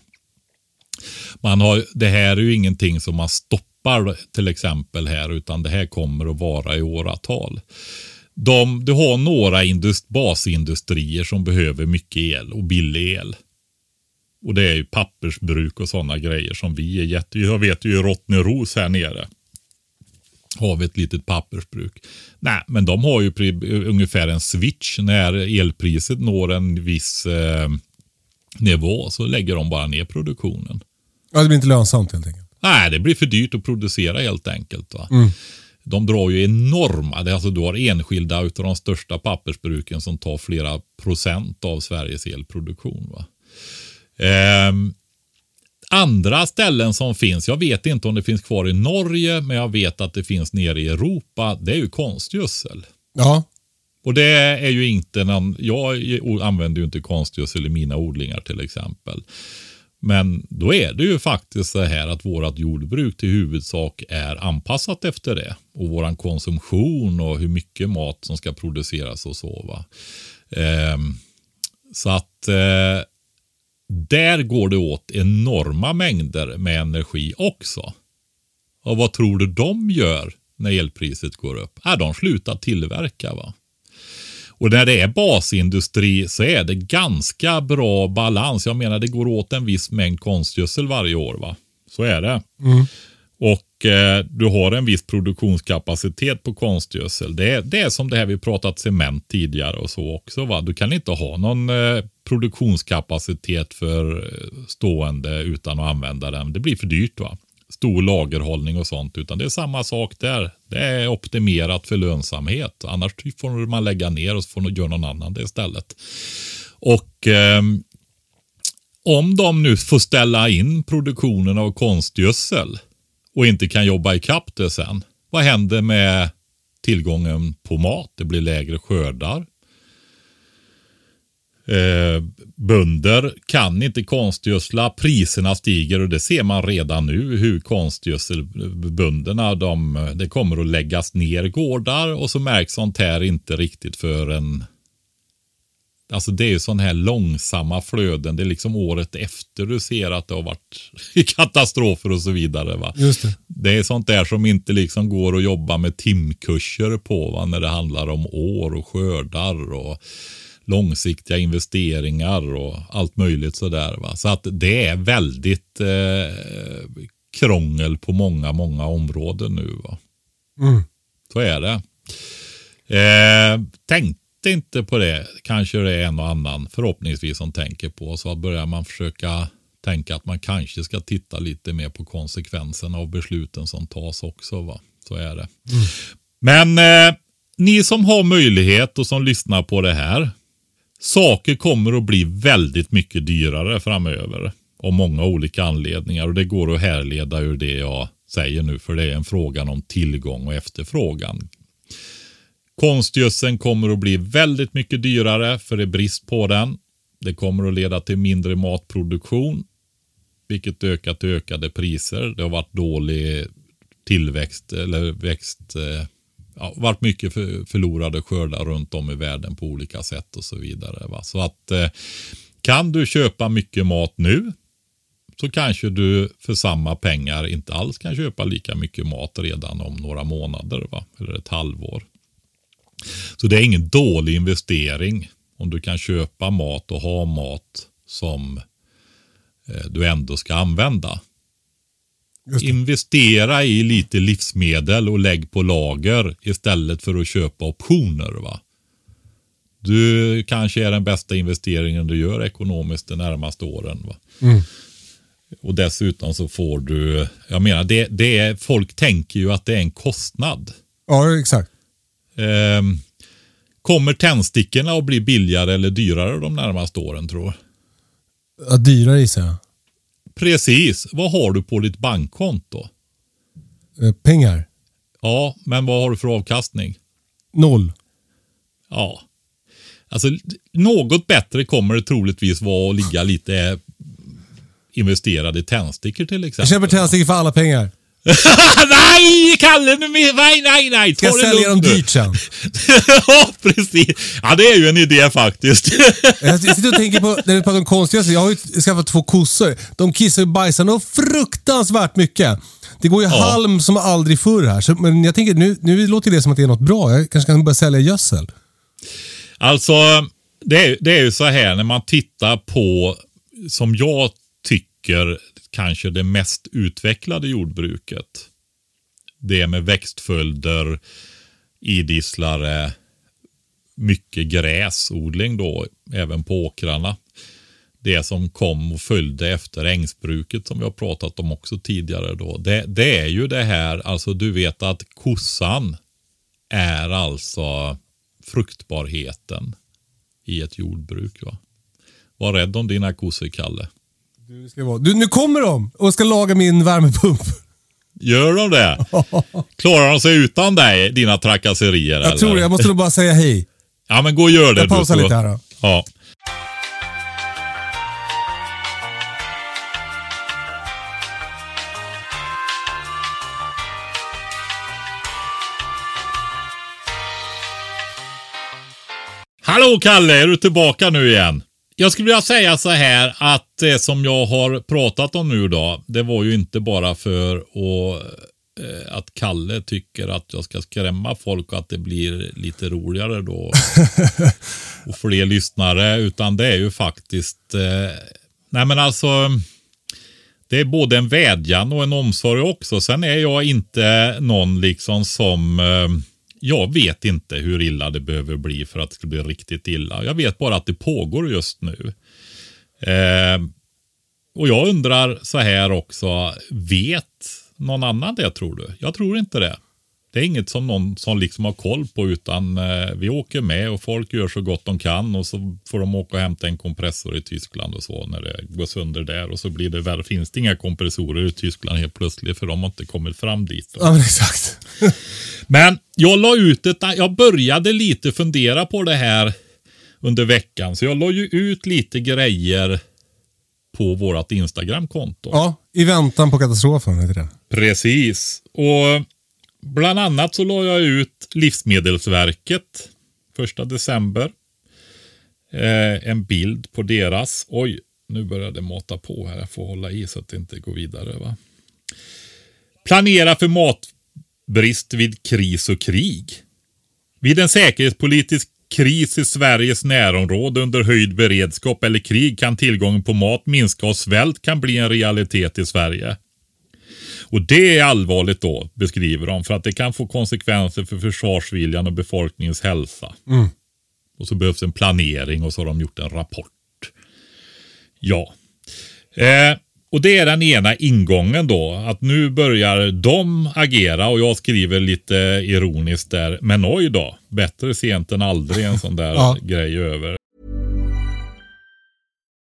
man har, det här är ju ingenting som man stoppar till exempel här, utan det här kommer att vara i åratal. De, du har några indust, basindustrier som behöver mycket el och billig el. Och det är ju pappersbruk och sådana grejer som vi är jätte... Jag vet ju Rottneros här nere. Har vi ett litet pappersbruk? Nej, men de har ju pri- ungefär en switch. När elpriset når en viss eh, nivå så lägger de bara ner produktionen. Ja, det blir inte lönsamt helt enkelt. Nej, det blir för dyrt att producera helt enkelt. Va? Mm. De drar ju enorma, alltså du har enskilda utav de största pappersbruken som tar flera procent av Sveriges elproduktion. Va? Ehm, andra ställen som finns, jag vet inte om det finns kvar i Norge, men jag vet att det finns nere i Europa, det är ju konstgödsel. Ja. Och det är ju inte någon, jag använder ju inte konstgödsel i mina odlingar till exempel. Men då är det ju faktiskt så här att vårat jordbruk till huvudsak är anpassat efter det. Och våran konsumtion och hur mycket mat som ska produceras och så. Va? Eh, så att eh, där går det åt enorma mängder med energi också. Och vad tror du de gör när elpriset går upp? Äh, de slutar tillverka, va? Och när det är basindustri så är det ganska bra balans. Jag menar, det går åt en viss mängd konstgödsel varje år, va? Så är det. Mm. Och eh, du har en viss produktionskapacitet på konstgödsel. Det är, det är som det här vi pratat cement tidigare och så också, va? Du kan inte ha någon eh, produktionskapacitet för stående utan att använda den. Det blir för dyrt, va? Stor lagerhållning och sånt, utan det är samma sak där. Det är optimerat för lönsamhet. Annars får man lägga ner och så får man göra någon annan det istället. Och eh, om de nu får ställa in produktionen av konstgödsel och inte kan jobba i kapp det sen, vad händer med tillgången på mat? Det blir lägre skördar. Eh, bönder kan inte konstgödsla, priserna stiger, och det ser man redan nu hur konstgödselbönderna, de, det kommer att läggas ner gårdar, och så märks sånt här inte riktigt för en, alltså det är ju sån här långsamma flöden, det är liksom året efter du ser att det har varit katastrofer och så vidare, va? Just det. Det är sånt där som inte liksom går att jobba med timkurser på, va? När det handlar om år och skördar och långsiktiga investeringar och allt möjligt sådär, va? Så att det är väldigt eh, krångel på många, många områden nu, va? Mm. Så är det. Eh, tänkte inte på det. Kanske det är en och annan förhoppningsvis som tänker på. Så börjar man försöka tänka att man kanske ska titta lite mer på konsekvenserna av besluten som tas också, va? Så är det. Mm. Men eh, ni som har möjlighet och som lyssnar på det här, saker kommer att bli väldigt mycket dyrare framöver av många olika anledningar, och det går att härleda ur det jag säger nu, för det är en fråga om tillgång och efterfrågan. Konstgödseln kommer att bli väldigt mycket dyrare för det är brist på den. Det kommer att leda till mindre matproduktion, vilket ökar till ökade priser. Det har varit dålig tillväxt eller växt... Ja, varit mycket förlorade skördar runt om i världen på olika sätt och så vidare, va? Så att eh, kan du köpa mycket mat nu, så kanske du för samma pengar inte alls kan köpa lika mycket mat redan om några månader, va? Eller ett halvår. Så det är ingen dålig investering om du kan köpa mat och ha mat som eh, du ändå ska använda. Investera i lite livsmedel och lägg på lager istället för att köpa optioner, va? Du kanske är den bästa investeringen du gör ekonomiskt de närmaste åren, va? Mm. Och dessutom så får du, jag menar, det, det är, folk tänker ju att det är en kostnad. Ja, exakt. Ehm, kommer tändstickorna att bli billigare eller dyrare de närmaste åren, tror jag? Ja, dyrare i sig. Precis. Vad har du på ditt bankkonto? Pengar. Ja, men vad har du för avkastning? Noll. Ja. Alltså, något bättre kommer det troligtvis vara att ligga lite investerade i tändstickor till exempel. Jag köper tändstickor för alla pengar. Nej, Kalle, nej, nej, nej. Ska jag sälja dem dyrt sen? Ja, precis. Ja, det är ju en idé faktiskt. Jag sitter och tänker på, när vi pratar om konstigaste, jag har ju skaffat två kossor. De kissar och bajsar nog fruktansvärt mycket. Det går ju ja. halm som aldrig förr här. Så, men jag tänker, nu, nu låter det som att det är något bra. Jag kanske kan börja sälja gödsel. Alltså, det är, det är ju så här, när man tittar på, som jag tycker, kanske det mest utvecklade jordbruket. Det med växtföljder, idisslare, mycket gräsodling då, även på åkrarna. Det som kom och följde efter ängsbruket som vi har pratat om också tidigare då. Det, det är ju det här, alltså du vet att kossan är alltså fruktbarheten i ett jordbruk, va? Var rädd om dina kossor, Kalle. Du, ska vara. Du, nu kommer de och ska laga min värmepump. Gör de det? Klarar de sig utan dig, dina trakasserier? Jag eller? tror det, jag måste nog bara säga hej. Ja, men gå och gör det. Jag pausar du, lite här då. Ja. Hallå Kalle, är du tillbaka nu igen? Jag skulle vilja säga så här att det som jag har pratat om nu då, det var ju inte bara för att, eh, att Kalle tycker att jag ska skrämma folk och att det blir lite roligare då och fler lyssnare, utan det är ju faktiskt, eh, nej men alltså, det är både en vädjan och en omsorg också. Sen är jag inte någon liksom som... Eh, Jag vet inte hur illa det behöver bli för att det ska bli riktigt illa. Jag vet bara att det pågår just nu. Eh, och jag undrar så här också, vet någon annan det, tror du? Jag tror inte det. Det är inget som någon som liksom har koll på, utan eh, vi åker med och folk gör så gott de kan och så får de åka och hämta en kompressor i Tyskland och så när det går sönder där, och så blir det väl, finns det inga kompressorer i Tyskland helt plötsligt för de har inte kommit fram dit. Ja, men exakt. Men jag la ut ett, jag började lite fundera på det här under veckan, så jag la ju ut lite grejer på vårat Instagram-konto. Ja, i väntan på katastrofen heter det. Precis. Och bland annat så la jag ut Livsmedelsverket första december. Eh, en bild på deras. Oj, nu börjar det mata på här. Jag får hålla i så att det inte går vidare, va? Planera för matbrist vid kris och krig. Vid en säkerhetspolitisk kris i Sveriges närområde under höjd beredskap eller krig kan tillgången på mat minska och svält kan bli en realitet i Sverige. Och det är allvarligt då, beskriver de, för att det kan få konsekvenser för försvarsviljan och befolkningens hälsa. Mm. Och så behövs en planering, och så har de gjort en rapport. Ja. Eh, och det är den ena ingången då, att nu börjar de agera, och jag skriver lite ironiskt där, men oj då, bättre sent än aldrig, en sån där ja. grej över.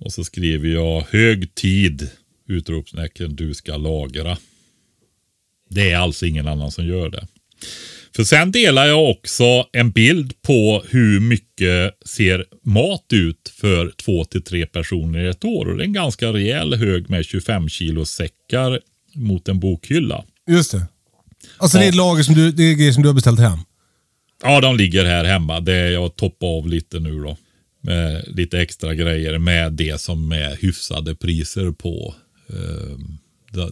Och så skriver jag hög tid, utropstecken, du ska lagra. Det är alltså ingen annan som gör det. För sen delar jag också en bild på hur mycket ser mat ut för två till tre personer i ett år. Och det är en ganska rejäl hög med tjugofem kilo säckar mot en bokhylla. Just det. Alltså ja. Det är lager som du, det är grejer som du har beställt hem? Ja, de ligger här hemma. Det är, jag toppar av lite nu då. Med lite extra grejer med det som är hyfsade priser på. Um,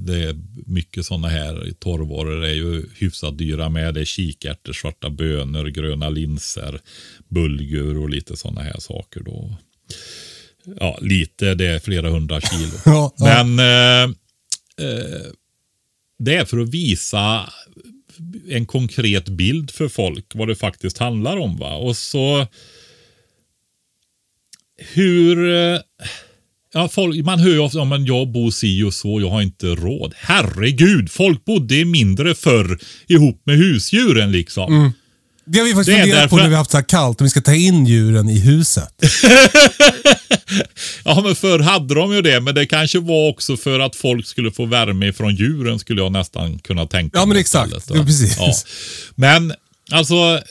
Det är mycket sådana här torrvaror, det är ju hyfsat dyra med. Det är kikärtor, svarta bönor, gröna linser, bulgur och lite sådana här saker då. Ja, lite, det är flera hundra kilo. Ja, ja. Men eh, eh, det är för att visa en konkret bild för folk vad det faktiskt handlar om, va. Och så hur... Eh, Ja, folk, man hör ju ofta, ja, men jag bor si och så, jag har inte råd. Herregud, folk bodde mindre förr ihop med husdjuren liksom. Mm. Det har vi faktiskt funderat på när vi har haft så här kallt, om vi ska ta in djuren i huset. Ja, men förr hade de ju det, men det kanske var också för att folk skulle få värme från djuren, skulle jag nästan kunna tänka. Ja, men exakt, stället, ja, precis. Ja. Men alltså,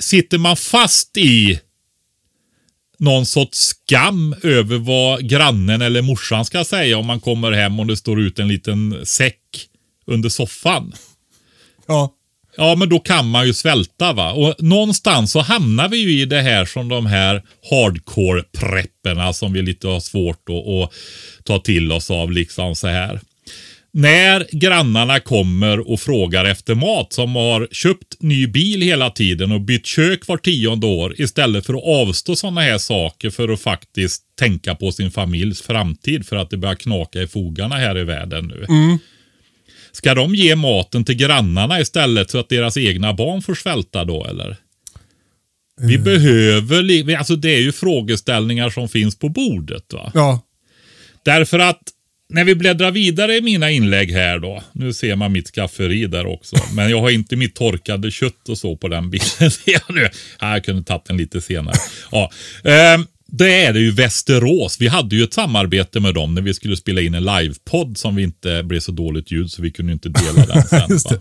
sitter man fast i någon sorts skam över vad grannen eller morsan ska säga om man kommer hem och det står ut en liten säck under soffan. Ja. Ja, men då kan man ju svälta, va. Och någonstans så hamnar vi ju i det här som de här hardcore-prepperna som vi lite har svårt att, att ta till oss av liksom så här. När grannarna kommer och frågar efter mat, som har köpt ny bil hela tiden och bytt kök var tionde år istället för att avstå sådana här saker för att faktiskt tänka på sin familjs framtid, för att det börjar knaka i fogarna här i världen nu. Mm. Ska de ge maten till grannarna istället så att deras egna barn får svälta då, eller? Mm. Vi behöver, alltså det är ju frågeställningar som finns på bordet, va? Ja. Därför att när vi bläddrar vidare i mina inlägg här då. Nu ser man mitt skafferi där också. Men jag har inte mitt torkade kött och så på den bilden. Jag kunde tagit den lite senare. Ja. Det är det ju Västerås. Vi hade ju ett samarbete med dem när vi skulle spela in en livepodd som vi inte blev så dåligt ljud så vi kunde inte dela den sen. Just det.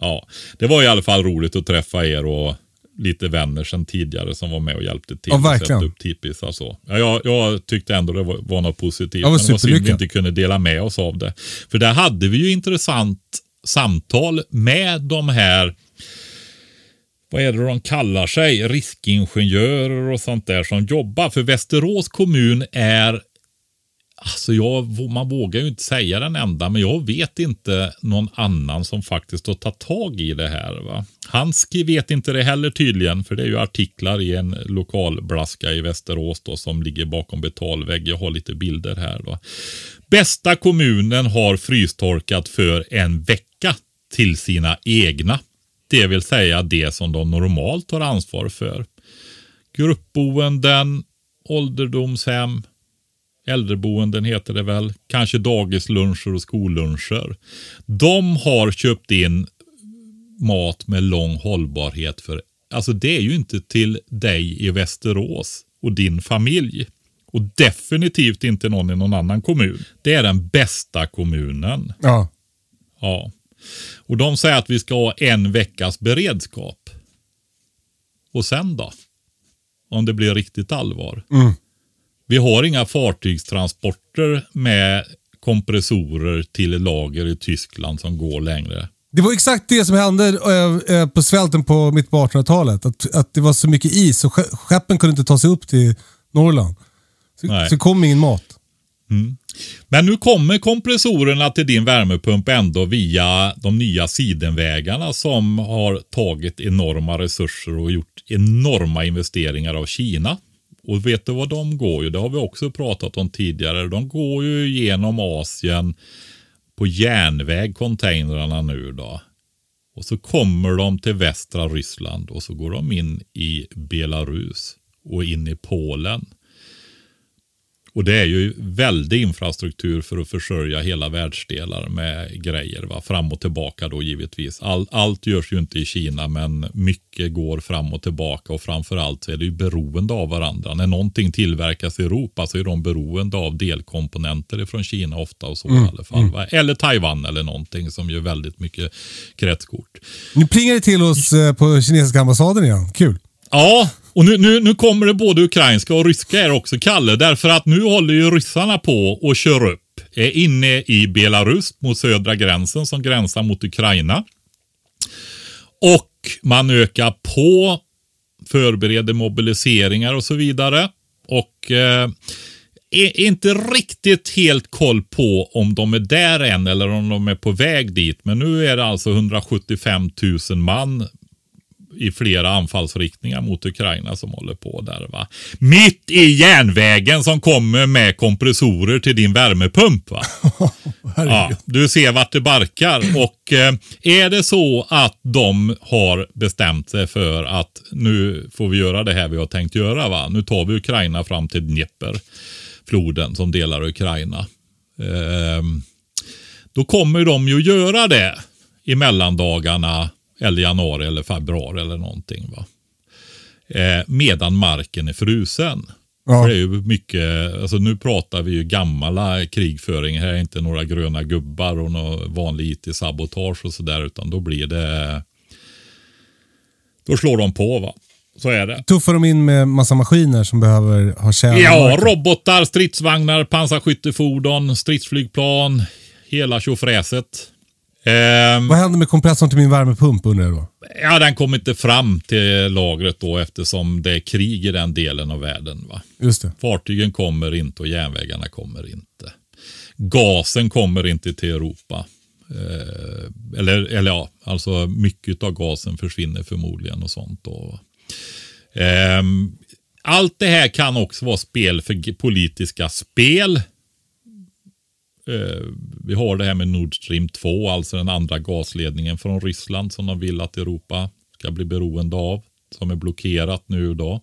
Ja, det var i alla fall roligt att träffa er och lite vänner sedan tidigare som var med och hjälpte till och sätta upp tipisar så. Ja, jag, jag tyckte ändå det var, var något positivt. Ja, var men det var synd att vi inte kunde dela med oss av det. För där hade vi ju intressant samtal med de här, vad är det de kallar sig? Riskingenjörer och sånt där som jobbar. För Västerås kommun är, alltså jag, man vågar ju inte säga den enda, men jag vet inte någon annan som faktiskt har tagit tag i det här, va. Hanski vet inte det heller tydligen, för det är ju artiklar i en lokalblaska i Västerås då, som ligger bakom betalvägg. Jag har lite bilder här då. Bästa kommunen har frystorkat för en vecka till sina egna. Det vill säga det som de normalt har ansvar för. Gruppboenden, ålderdomshem, äldreboenden heter det väl. Kanske dagisluncher och skolluncher. De har köpt in mat med lång hållbarhet för. Alltså det är ju inte till dig i Västerås och din familj. Och definitivt inte någon i någon annan kommun. Det är den bästa kommunen. Ja. Ja. Och de säger att vi ska ha en veckas beredskap. Och sen då? Om det blir riktigt allvar. Mm. Vi har inga fartygstransporter med kompressorer till lager i Tyskland som går längre. Det var exakt det som hände på svälten på mitt på artonhundratalet. Att, att det var så mycket is och skeppen kunde inte ta sig upp till Norrland. Så, så kom ingen mat. Mm. Men nu kommer kompressorerna till din värmepump ändå via de nya sidenvägarna som har tagit enorma resurser och gjort enorma investeringar av Kina. Och vet du vad de går ju? Det har vi också pratat om tidigare. De går ju genom Asien på järnväg, containerarna nu då. Och så kommer de till västra Ryssland och så går de in i Belarus och in i Polen. Och det är ju väldig infrastruktur för att försörja hela världsdelar med grejer, va? Fram och tillbaka då givetvis. All, allt görs ju inte i Kina, men mycket går fram och tillbaka, och framförallt så är det ju beroende av varandra. När någonting tillverkas i Europa så är de beroende av delkomponenter från Kina ofta och så mm. i alla fall. Va? Eller Taiwan eller någonting som gör väldigt mycket kretskort. Nu plingar det till oss på kinesiska ambassaden igen. Kul! Ja, och nu, nu, nu kommer det både ukrainska och ryska är också, Kalle. Därför att nu håller ju ryssarna på och kör upp. Är inne i Belarus mot södra gränsen som gränsar mot Ukraina. Och man ökar på, förbereder mobiliseringar och så vidare. Och eh, är inte riktigt helt koll på om de är där än eller om de är på väg dit. Men nu är det alltså hundrasjuttiofem tusen man i flera anfallsriktningar mot Ukraina som håller på där, va. Mitt i järnvägen som kommer med kompressorer till din värmepump, va. Ja, du ser vart det barkar, och eh, är det så att de har bestämt sig för att nu får vi göra det här vi har tänkt göra, va. Nu tar vi Ukraina fram till Dnepr, floden som delar Ukraina. Eh, då kommer de ju göra det i mellandagarna eller januari eller februari eller någonting, va. Eh, medan marken är frusen. Ja. För det är ju mycket, alltså nu pratar vi ju gamla krigföring. Här är inte några gröna gubbar och några vanlig I T-sabotage och sådär, utan då blir det, då slår de på, va. Så är det. Tuffar de in med massa maskiner som behöver ha tjänar. Ja, robotar, stridsvagnar, pansarskyttefordon, stridsflygplan, hela tjofräset. Um, Vad händer med kompressorn till min värmepump under då? Ja, den kommer inte fram till lagret då, eftersom det är krig i den delen av världen, va? Just det. Fartygen kommer inte och järnvägarna kommer inte. Gasen kommer inte till Europa. Eh, eller, eller ja, alltså mycket av gasen försvinner förmodligen och sånt då. Eh, allt det här kan också vara spel för politiska spel. Vi har det här med Nord Stream två, alltså den andra gasledningen från Ryssland som de vill att Europa ska bli beroende av, som är blockerat nu då.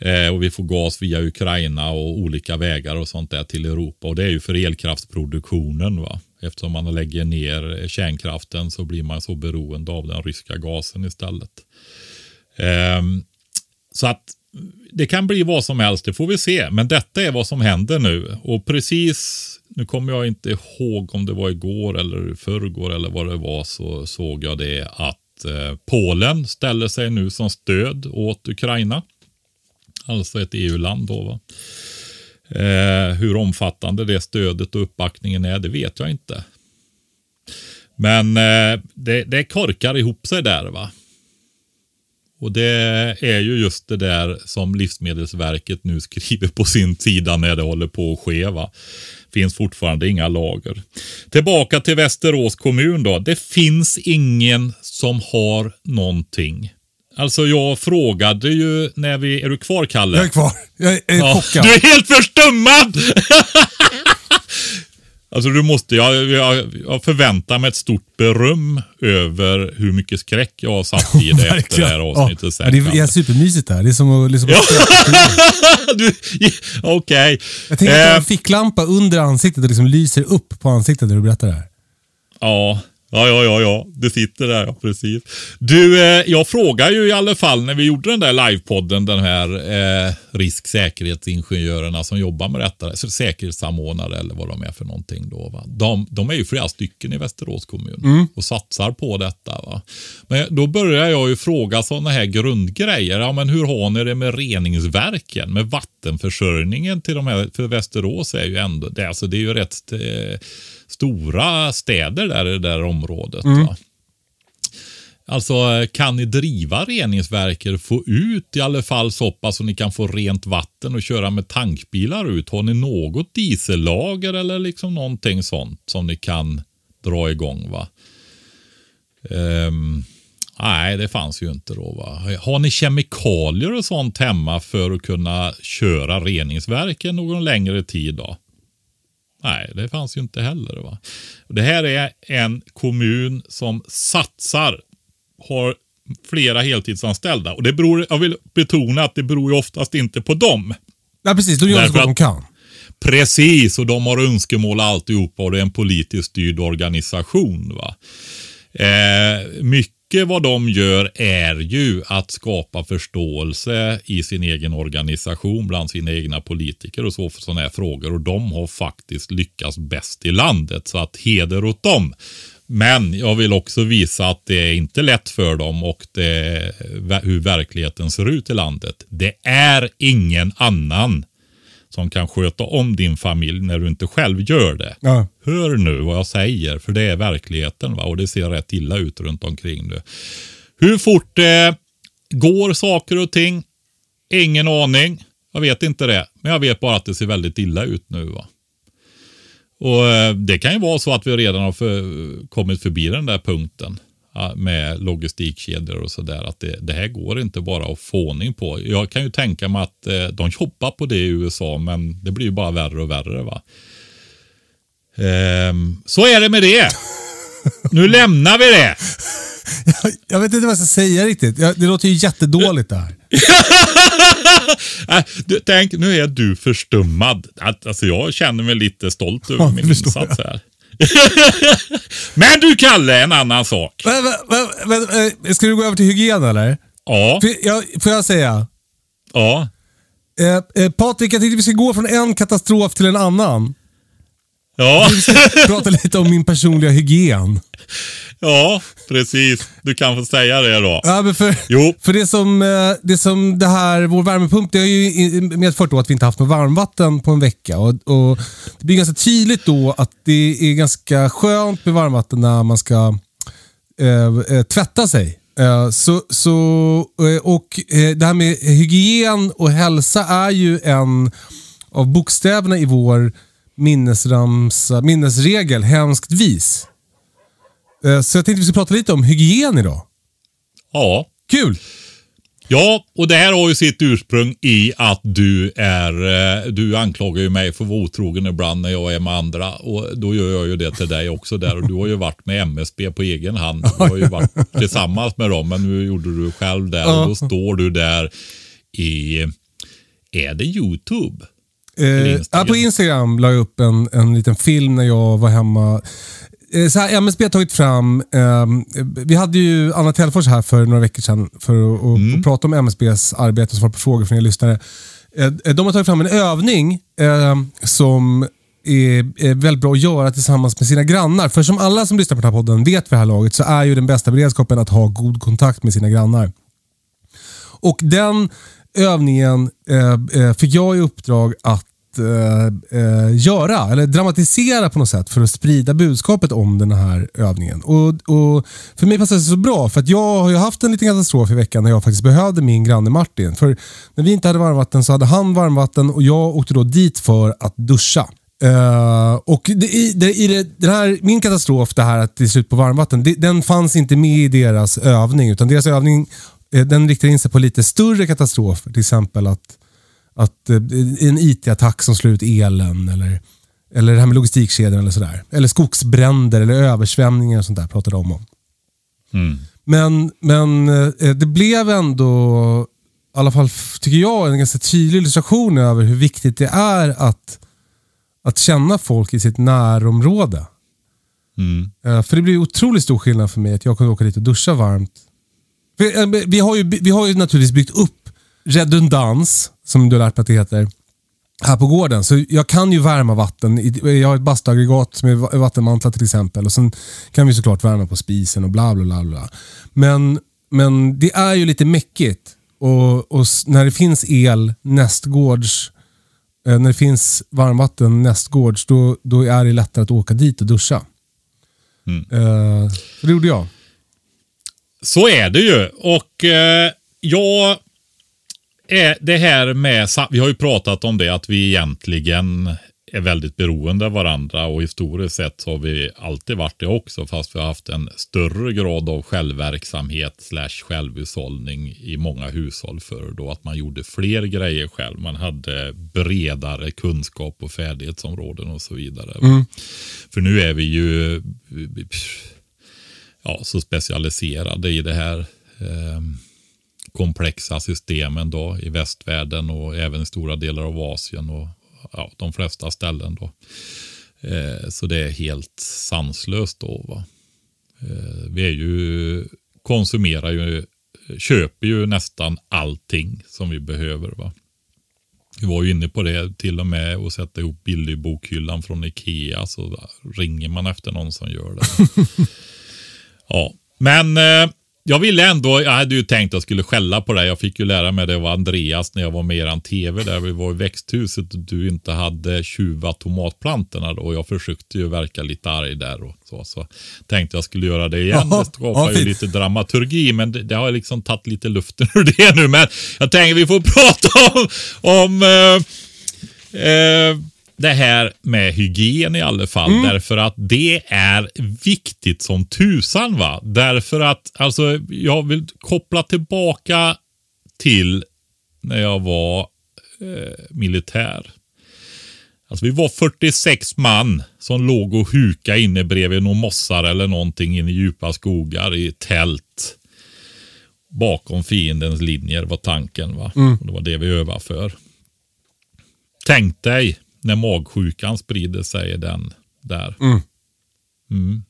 Eh, och vi får gas via Ukraina och olika vägar och sånt där till Europa, och det är ju för elkraftsproduktionen, va. Eftersom man lägger ner kärnkraften så blir man så beroende av den ryska gasen istället. Eh, så att det kan bli vad som helst, det får vi se. Men detta är vad som händer nu. Och precis, nu kommer jag inte ihåg om det var igår eller förrgår eller vad det var, så såg jag det att eh, Polen ställer sig nu som stöd åt Ukraina. Alltså ett E U-land då, va. Eh, hur omfattande det stödet och uppbackningen är, det vet jag inte. Men eh, det, det korkar ihop sig där, va. Och det är ju just det där som Livsmedelsverket nu skriver på sin sida när det håller på att ske, va. Finns fortfarande inga lager. Tillbaka till Västerås kommun då. Det finns ingen som har någonting. Alltså jag frågade ju när vi... Är du kvar, Kalle? Jag är kvar. Jag är, jag är ja. Du är helt förstummad! Alltså du måste, jag, jag, jag förväntar mig ett stort beröm över hur mycket skräck jag har satt i det oh, efter det här avsnittet. Ja, det är, är supermysigt där. Det är som att... Liksom ja. Okej. Okay. Jag tänker att eh. en ficklampa under ansiktet och liksom lyser upp på ansiktet när du berättar det här. Ja, ja, ja, ja. ja. Det sitter där, ja, precis. Du, eh, jag frågar ju i alla fall när vi gjorde den där livepodden, den här... Eh, risksäkerhetsingenjörerna som jobbar med detta, säkerhetssamordnare eller vad de är för någonting då, va? De, de är ju flera stycken i Västerås kommun mm. och satsar på detta, va? Men då börjar jag ju fråga sådana här grundgrejer. Ja, men hur har ni det med reningsverken, med vattenförsörjningen till de här, för Västerås är ju ändå det, alltså det är ju rätt eh, stora städer där i det där området mm. va? Alltså kan ni driva reningsverker, få ut i alla fall så pass så ni kan få rent vatten och köra med tankbilar ut? Har ni något diesellager eller liksom någonting sånt som ni kan dra igång, va? Um, nej, det fanns ju inte då, va? Har ni kemikalier och sånt hemma för att kunna köra reningsverken någon längre tid då? Nej, det fanns ju inte heller, va? Det här är en kommun som satsar, har flera heltidsanställda. Och det beror, jag vill betona att det beror ju oftast inte på dem. Nej, precis. De gör så gott de kan. Precis, och de har önskemål alltihopa och det är en politiskt styrd organisation, va. Eh, mycket vad de gör är ju att skapa förståelse i sin egen organisation bland sina egna politiker och så för sådana här frågor, och de har faktiskt lyckats bäst i landet, så att heder åt dem. Men jag vill också visa att det är inte lätt för dem, och det, hur verkligheten ser ut i landet. Det är ingen annan som kan sköta om din familj när du inte själv gör det. Ja. Hör nu vad jag säger, för det är verkligheten, va? Och det ser rätt illa ut runt omkring nu. Hur fort eh, går saker och ting? Ingen aning. Jag vet inte det. Men jag vet bara att det ser väldigt illa ut nu, va. Och eh, det kan ju vara så att vi redan har för, kommit förbi den där punkten med logistikkedjor och sådär, att det, det här går inte bara att få ordning på. Jag kan ju tänka mig att eh, de jobbar på det i U S A, men det blir ju bara värre och värre, va. Ehm, så är det med det. Nu lämnar vi det. Jag, jag vet inte vad jag ska säga riktigt. Jag, det låter ju jättedåligt det här. Du, tänk, nu är du förstummad. Alltså jag känner mig lite stolt över ja, min insats här. Men du, Kalle, en annan sak. Men, men, men, men, ska du gå över till hygien eller? Ja. För, jag, får jag säga? Ja. Eh, eh, Patrik, jag tänkte vi ska gå från en katastrof till en annan. Ja. Vi ska prata lite om min personliga hygien. Ja, precis. Du kan få säga det då. Ja, men för, jo. för det som det som det här, vår värmepump, det har ju medfört då att vi inte haft något varmvatten på en vecka. Och, och det blir ganska tydligt då att det är ganska skönt med varmvatten när man ska eh, tvätta sig. Eh, så, så, och det här med hygien och hälsa är ju en av bokstäverna i vår minnesramsa, minnesregel, hemskt vis. Så jag tänkte vi ska prata lite om hygien idag. Ja. Kul! Ja, och det här har ju sitt ursprung i att du är... Du anklagar ju mig för att vara otrogen ibland när jag är med andra. Och då gör jag ju det till dig också där. Och du har ju varit med M S B på egen hand. Du har ju varit tillsammans med dem, men nu gjorde du själv där. Och då står du där i... Är det YouTube? Eh, Instagram? På Instagram la jag upp en, en liten film när jag var hemma... Så här, M S B har tagit fram, eh, vi hade ju Anna Tjälfors här för några veckor sedan för att och, mm. och prata om M S Bs arbete och svara på frågor från er lyssnare. Eh, de har tagit fram en övning eh, som är, är väldigt bra att göra tillsammans med sina grannar. För som alla som lyssnar på den här podden vet för det här laget, så är ju den bästa beredskapen att ha god kontakt med sina grannar. Och den övningen eh, fick jag i uppdrag att Äh, göra eller dramatisera på något sätt för att sprida budskapet om den här övningen, och, och för mig passade det så bra, för att jag har ju haft en liten katastrof i veckan när jag faktiskt behövde min granne Martin, för när vi inte hade varmvatten så hade han varmvatten och jag åkte då dit för att duscha. Uh, och det, i, det, i det, den här, min katastrof, det här att det är slut på varmvatten, det, den fanns inte med i deras övning, utan deras övning eh, den riktar in sig på lite större katastrofer, till exempel att Att en I T-attack som slår ut elen, eller, eller det här med logistikkedjor eller sådär. Eller skogsbränder eller översvämningar och sånt där pratade de om. Mm. Men, men det blev ändå, i alla fall tycker jag, en ganska tydlig illustration över hur viktigt det är att, att känna folk i sitt närområde. Mm. För det blir otroligt stor skillnad för mig att jag kunde åka dit och duscha varmt. För, vi, har ju, vi har ju naturligtvis byggt upp redundans, som du har lärt mig att det heter, här på gården. Så jag kan ju värma vatten. Jag har ett bastuaggregat som är vattenmantlat till exempel. Och sen kan vi såklart värma på spisen och bla bla bla bla. Men, men det är ju lite mäckigt. Och, och när det finns el nästgårds, när det finns varmvatten nästgårds, då, då är det lättare att åka dit och duscha. Mm. Eh, det gjorde jag. Så är det ju. Och eh, jag... Det här med, vi har ju pratat om det, att vi egentligen är väldigt beroende av varandra, och historiskt sett så har vi alltid varit det också, fast vi har haft en större grad av självverksamhet slash självhushållning i många hushåll förr då, att man gjorde fler grejer själv, man hade bredare kunskap och färdighetsområden och så vidare. Mm. För nu är vi ju ja, så specialiserade i det här ehm. komplexa systemen då i västvärlden och även i stora delar av Asien och ja, de flesta ställen då. Eh, så det är helt sanslöst då, va. Eh, vi är ju, konsumerar ju, köper ju nästan allting som vi behöver, va. Vi var ju inne på det till och med och sätta ihop billig bokhyllan från Ikea, så ringer man efter någon som gör det. Ja, men eh, jag ville ändå, jag hade ju tänkt att jag skulle skälla på det. Jag fick ju lära mig det av Andreas när jag var med i en tv där vi var i växthuset och du inte hade tjuva tomatplantorna då. Och jag försökte ju verka lite arg där och så. Så tänkte jag skulle göra det igen. Det skapar ju lite dramaturgi, men det, det har liksom tagit lite luften ur det nu. Men jag tänker vi får prata om, om eh, eh, det här med hygien i alla fall, mm. därför att det är viktigt som tusan, va. Därför att, alltså, jag vill koppla tillbaka till när jag var eh, militär. Alltså vi var fyrtiosex man som låg och huka inne bredvid någon mossar eller någonting inne i djupa skogar i tält. Bakom fiendens linjer var tanken, va. Mm. Och det var det vi övade för. Tänk dig när magsjukan sprider sig den där. Mm. Mm.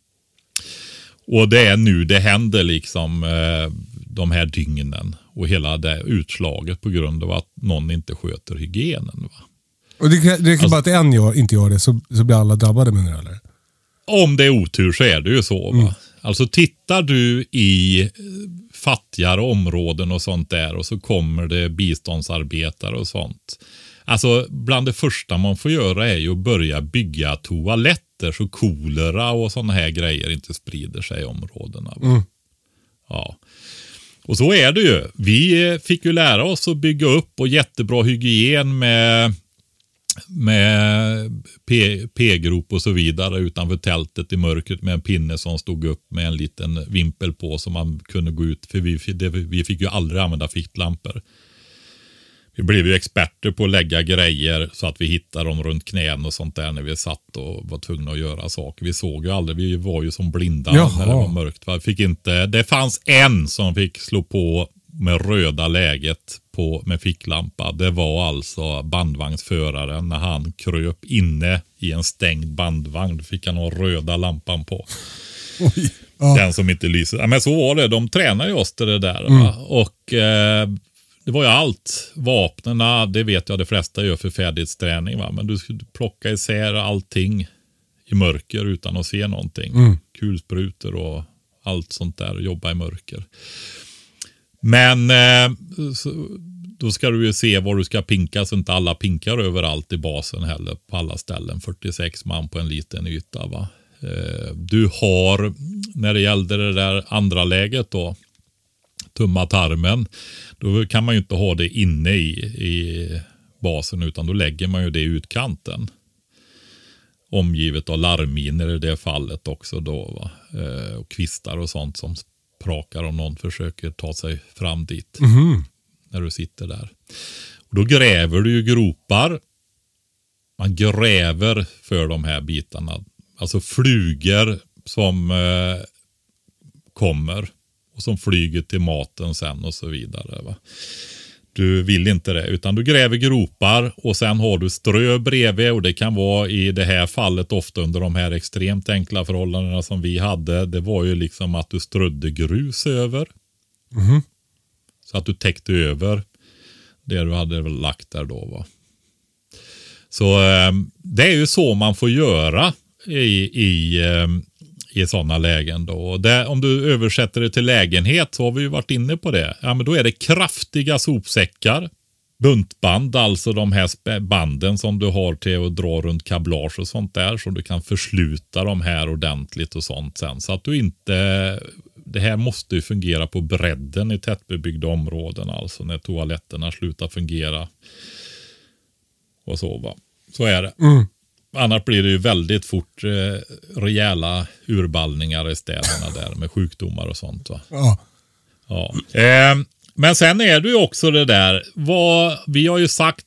Och det är nu det händer liksom eh, de här dygnen. Och hela det utslaget på grund av att någon inte sköter hygienen. Va? Och det räcker alltså, bara att en gör, inte gör det så, så blir alla drabbade med det, eller? Om det är otur så är det ju så. Mm. Va? Alltså tittar du i fattigare områden och sånt där och så kommer det biståndsarbetare och sånt. Alltså bland det första man får göra är ju att börja bygga toaletter så kolera och sådana här grejer inte sprider sig i områdena. Mm. Ja. Och så är det ju. Vi fick ju lära oss att bygga upp och jättebra hygien med, med p- p-grop och så vidare utanför tältet i mörkret med en pinne som stod upp med en liten vimpel på som man kunde gå ut. För vi, det, vi fick ju aldrig använda ficklampor. Vi blev ju experter på att lägga grejer så att vi hittade dem runt knän och sånt där när vi satt och var tvungna att göra saker. Vi såg ju aldrig, vi var ju som blinda Jaha. När det var mörkt. Vi fick inte, det fanns en som fick slå på med röda läget på, med ficklampa. Det var alltså bandvagnsföraren när han kröp inne i en stängd bandvagn. Då fick han ha röda lampan på. Oj. Ja. Den som inte lyser. Ja, men så var det, de tränade ju oss till det där. Mm. Va? Och Eh, det var ju allt. Vapnena, det vet jag de flesta gör för färdighetsträning, va. Men du skulle plocka isär allting i mörker utan att se någonting. Mm. Kulsprutor och allt sånt där. Jobba i mörker. Men eh, så, då ska du ju se var du ska pinka så inte alla pinkar överallt i basen heller. På alla ställen. fyrtiosex man på en liten yta, va. Eh, du har, när det gällde det där andra läget då. Tumma tarmen. Då kan man ju inte ha det inne i, i basen utan då lägger man ju det i utkanten. Omgivet av larminer i det fallet också då, va? Eh, och kvistar och sånt som prakar om någon försöker ta sig fram dit. Mm-hmm. När du sitter där. Och då gräver du ju gropar. Man gräver för de här bitarna. Alltså flugor som eh, kommer. Som flyger till maten sen och så vidare, va? Du vill inte det utan du gräver gropar och sen har du strö bredvid och det kan vara i det här fallet ofta under de här extremt enkla förhållandena som vi hade. Det var ju liksom att du strödde grus över. Mm. Så att du täckte över det du hade lagt där då, va? Så eh, det är ju så man får göra i, i eh, i sådana lägen då. Det, om du översätter det till lägenhet så har vi ju varit inne på det. Ja, men då är det kraftiga sopsäckar, buntband, alltså de här banden som du har till att dra runt kablage och sånt där så du kan försluta de här ordentligt och sånt sen. Så att du inte, det här måste ju fungera på bredden i tättbebyggda områden, alltså när toaletterna slutar fungera och så, va. Så är det. Mm. Annars blir det ju väldigt fort eh, rejäla urballningar i städerna där med sjukdomar och sånt, va? Ja. Ja. Eh, men sen är det ju också det där. Vad, vi har ju sagt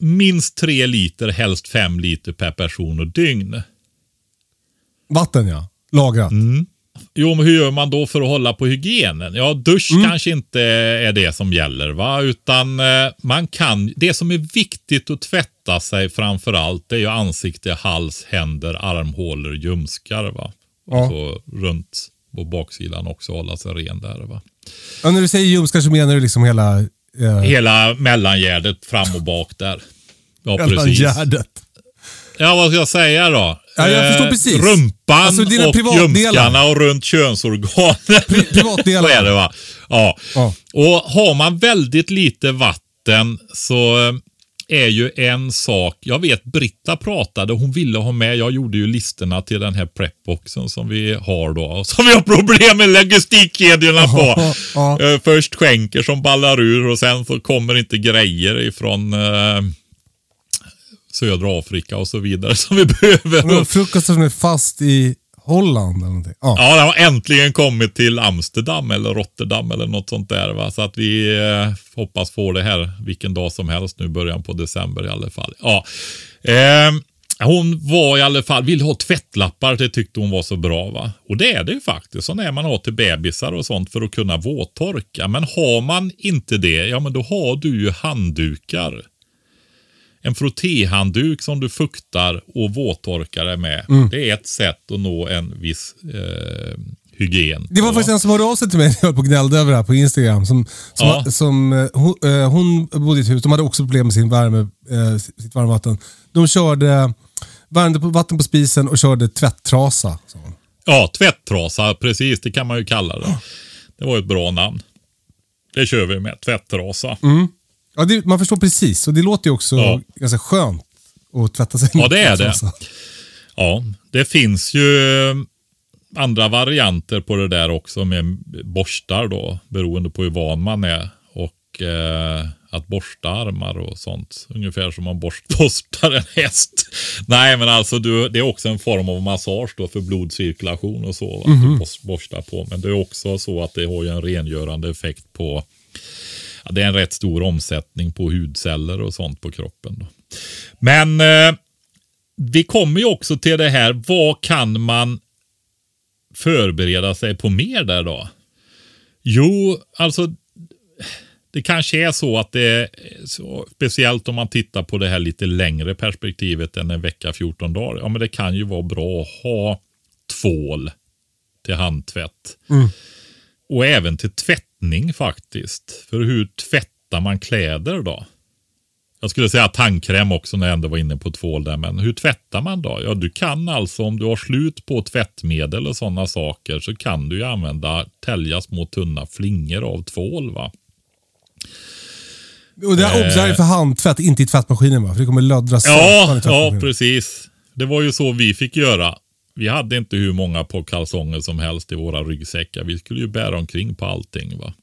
minst tre liter, helst fem liter per person och dygn. Vatten, ja. Lagrat. Mm. Jo, men hur gör man då för att hålla på hygienen? Ja, dusch mm. kanske inte är det som gäller, va? Utan eh, man kan... Det som är viktigt att tvätta sig framförallt är ju ansikte, hals, händer, armhålor, ljumskar, va? Ja. Och så runt på baksidan också hålla sig ren där, va? Ja, när du säger ljumskar så menar du liksom hela... Eh... Hela mellangärdet fram och bak där. Ja, precis. Mellangärdet. Ja, vad ska jag säga då? Ja, jag förstår precis. Rumpan alltså, dina och ljumskarna och runt könsorganen. Pri- privatdelar. Så är det, va? Ja. ja. Och har man väldigt lite vatten så är ju en sak. Jag vet Britta pratade, hon ville ha med. Jag gjorde ju listorna till den här prepboxen som vi har då. Som vi har problem med logistikkedjorna på. Ja, ja, ja. Först skänker som ballar ur och sen så kommer inte grejer ifrån... Eh, södra Afrika och så vidare som vi behöver. Frukosten som är fast i Holland eller någonting. Ah. Ja, den har äntligen kommit till Amsterdam eller Rotterdam eller något sånt där, va? Så att vi eh, hoppas få det här vilken dag som helst nu, början på december i alla fall. Ja. Eh, hon var i alla fall, ville ha tvättlappar, det tyckte hon var så bra, va? Och det är det ju faktiskt, så när man har till bebisar och sånt för att kunna våttorka. Men har man inte det, ja men då har du ju handdukar. En frottéhandduk som du fuktar och våttorkar dig med. Mm. Det är ett sätt att nå en viss eh, hygien. Det var faktiskt en som hörde av sig till mig när jag höll på och gnällde över det här på Instagram. Som, som, ja. som, hon, hon bodde i ett hus. De hade också problem med sin värme, eh, sitt varmvatten. De körde värmde på, vatten på spisen och körde tvätttrasa. Så. Ja, tvätttrasa. Precis, det kan man ju kalla det. Det var ett bra namn. Det kör vi med, tvätttrasa. Mm. Ja, det, man förstår precis. Och det låter ju också ja. ganska skönt att tvätta sig. Ja, det är det. Ja, det finns ju andra varianter på det där också med borstar då. Beroende på hur van man är. Och eh, att borsta armar och sånt. Ungefär som man borst, borstar en häst. Nej, men alltså du, det är också en form av massage då för blodcirkulation och så. Att mm-hmm. du borstar på. Men det är också så att det har ju en rengörande effekt på... Det är en rätt stor omsättning på hudceller och sånt på kroppen. Då. Men eh, vi kommer ju också till det här. Vad kan man förbereda sig på mer där då? Jo, alltså det kanske är så att det så, speciellt om man tittar på det här lite längre perspektivet än en vecka, fjorton dagar. Ja, men det kan ju vara bra att ha tvål till handtvätt. Mm. Och även till tvättning faktiskt. För hur tvättar man kläder då? Jag skulle säga tandkräm också när jag ändå var inne på tvål där. Men hur tvättar man då? Ja, du kan alltså om du har slut på tvättmedel och sådana saker så kan du ju använda tälja små tunna flingor av tvål, va? Och det är eh, för handtvätt, inte i tvättmaskinen, va? För det kommer löddra så. Ja, ja, precis. Det var ju så vi fick göra. Vi hade inte hur många på kalsonger som helst i våra ryggsäckar. Vi skulle ju bära omkring på allting, va.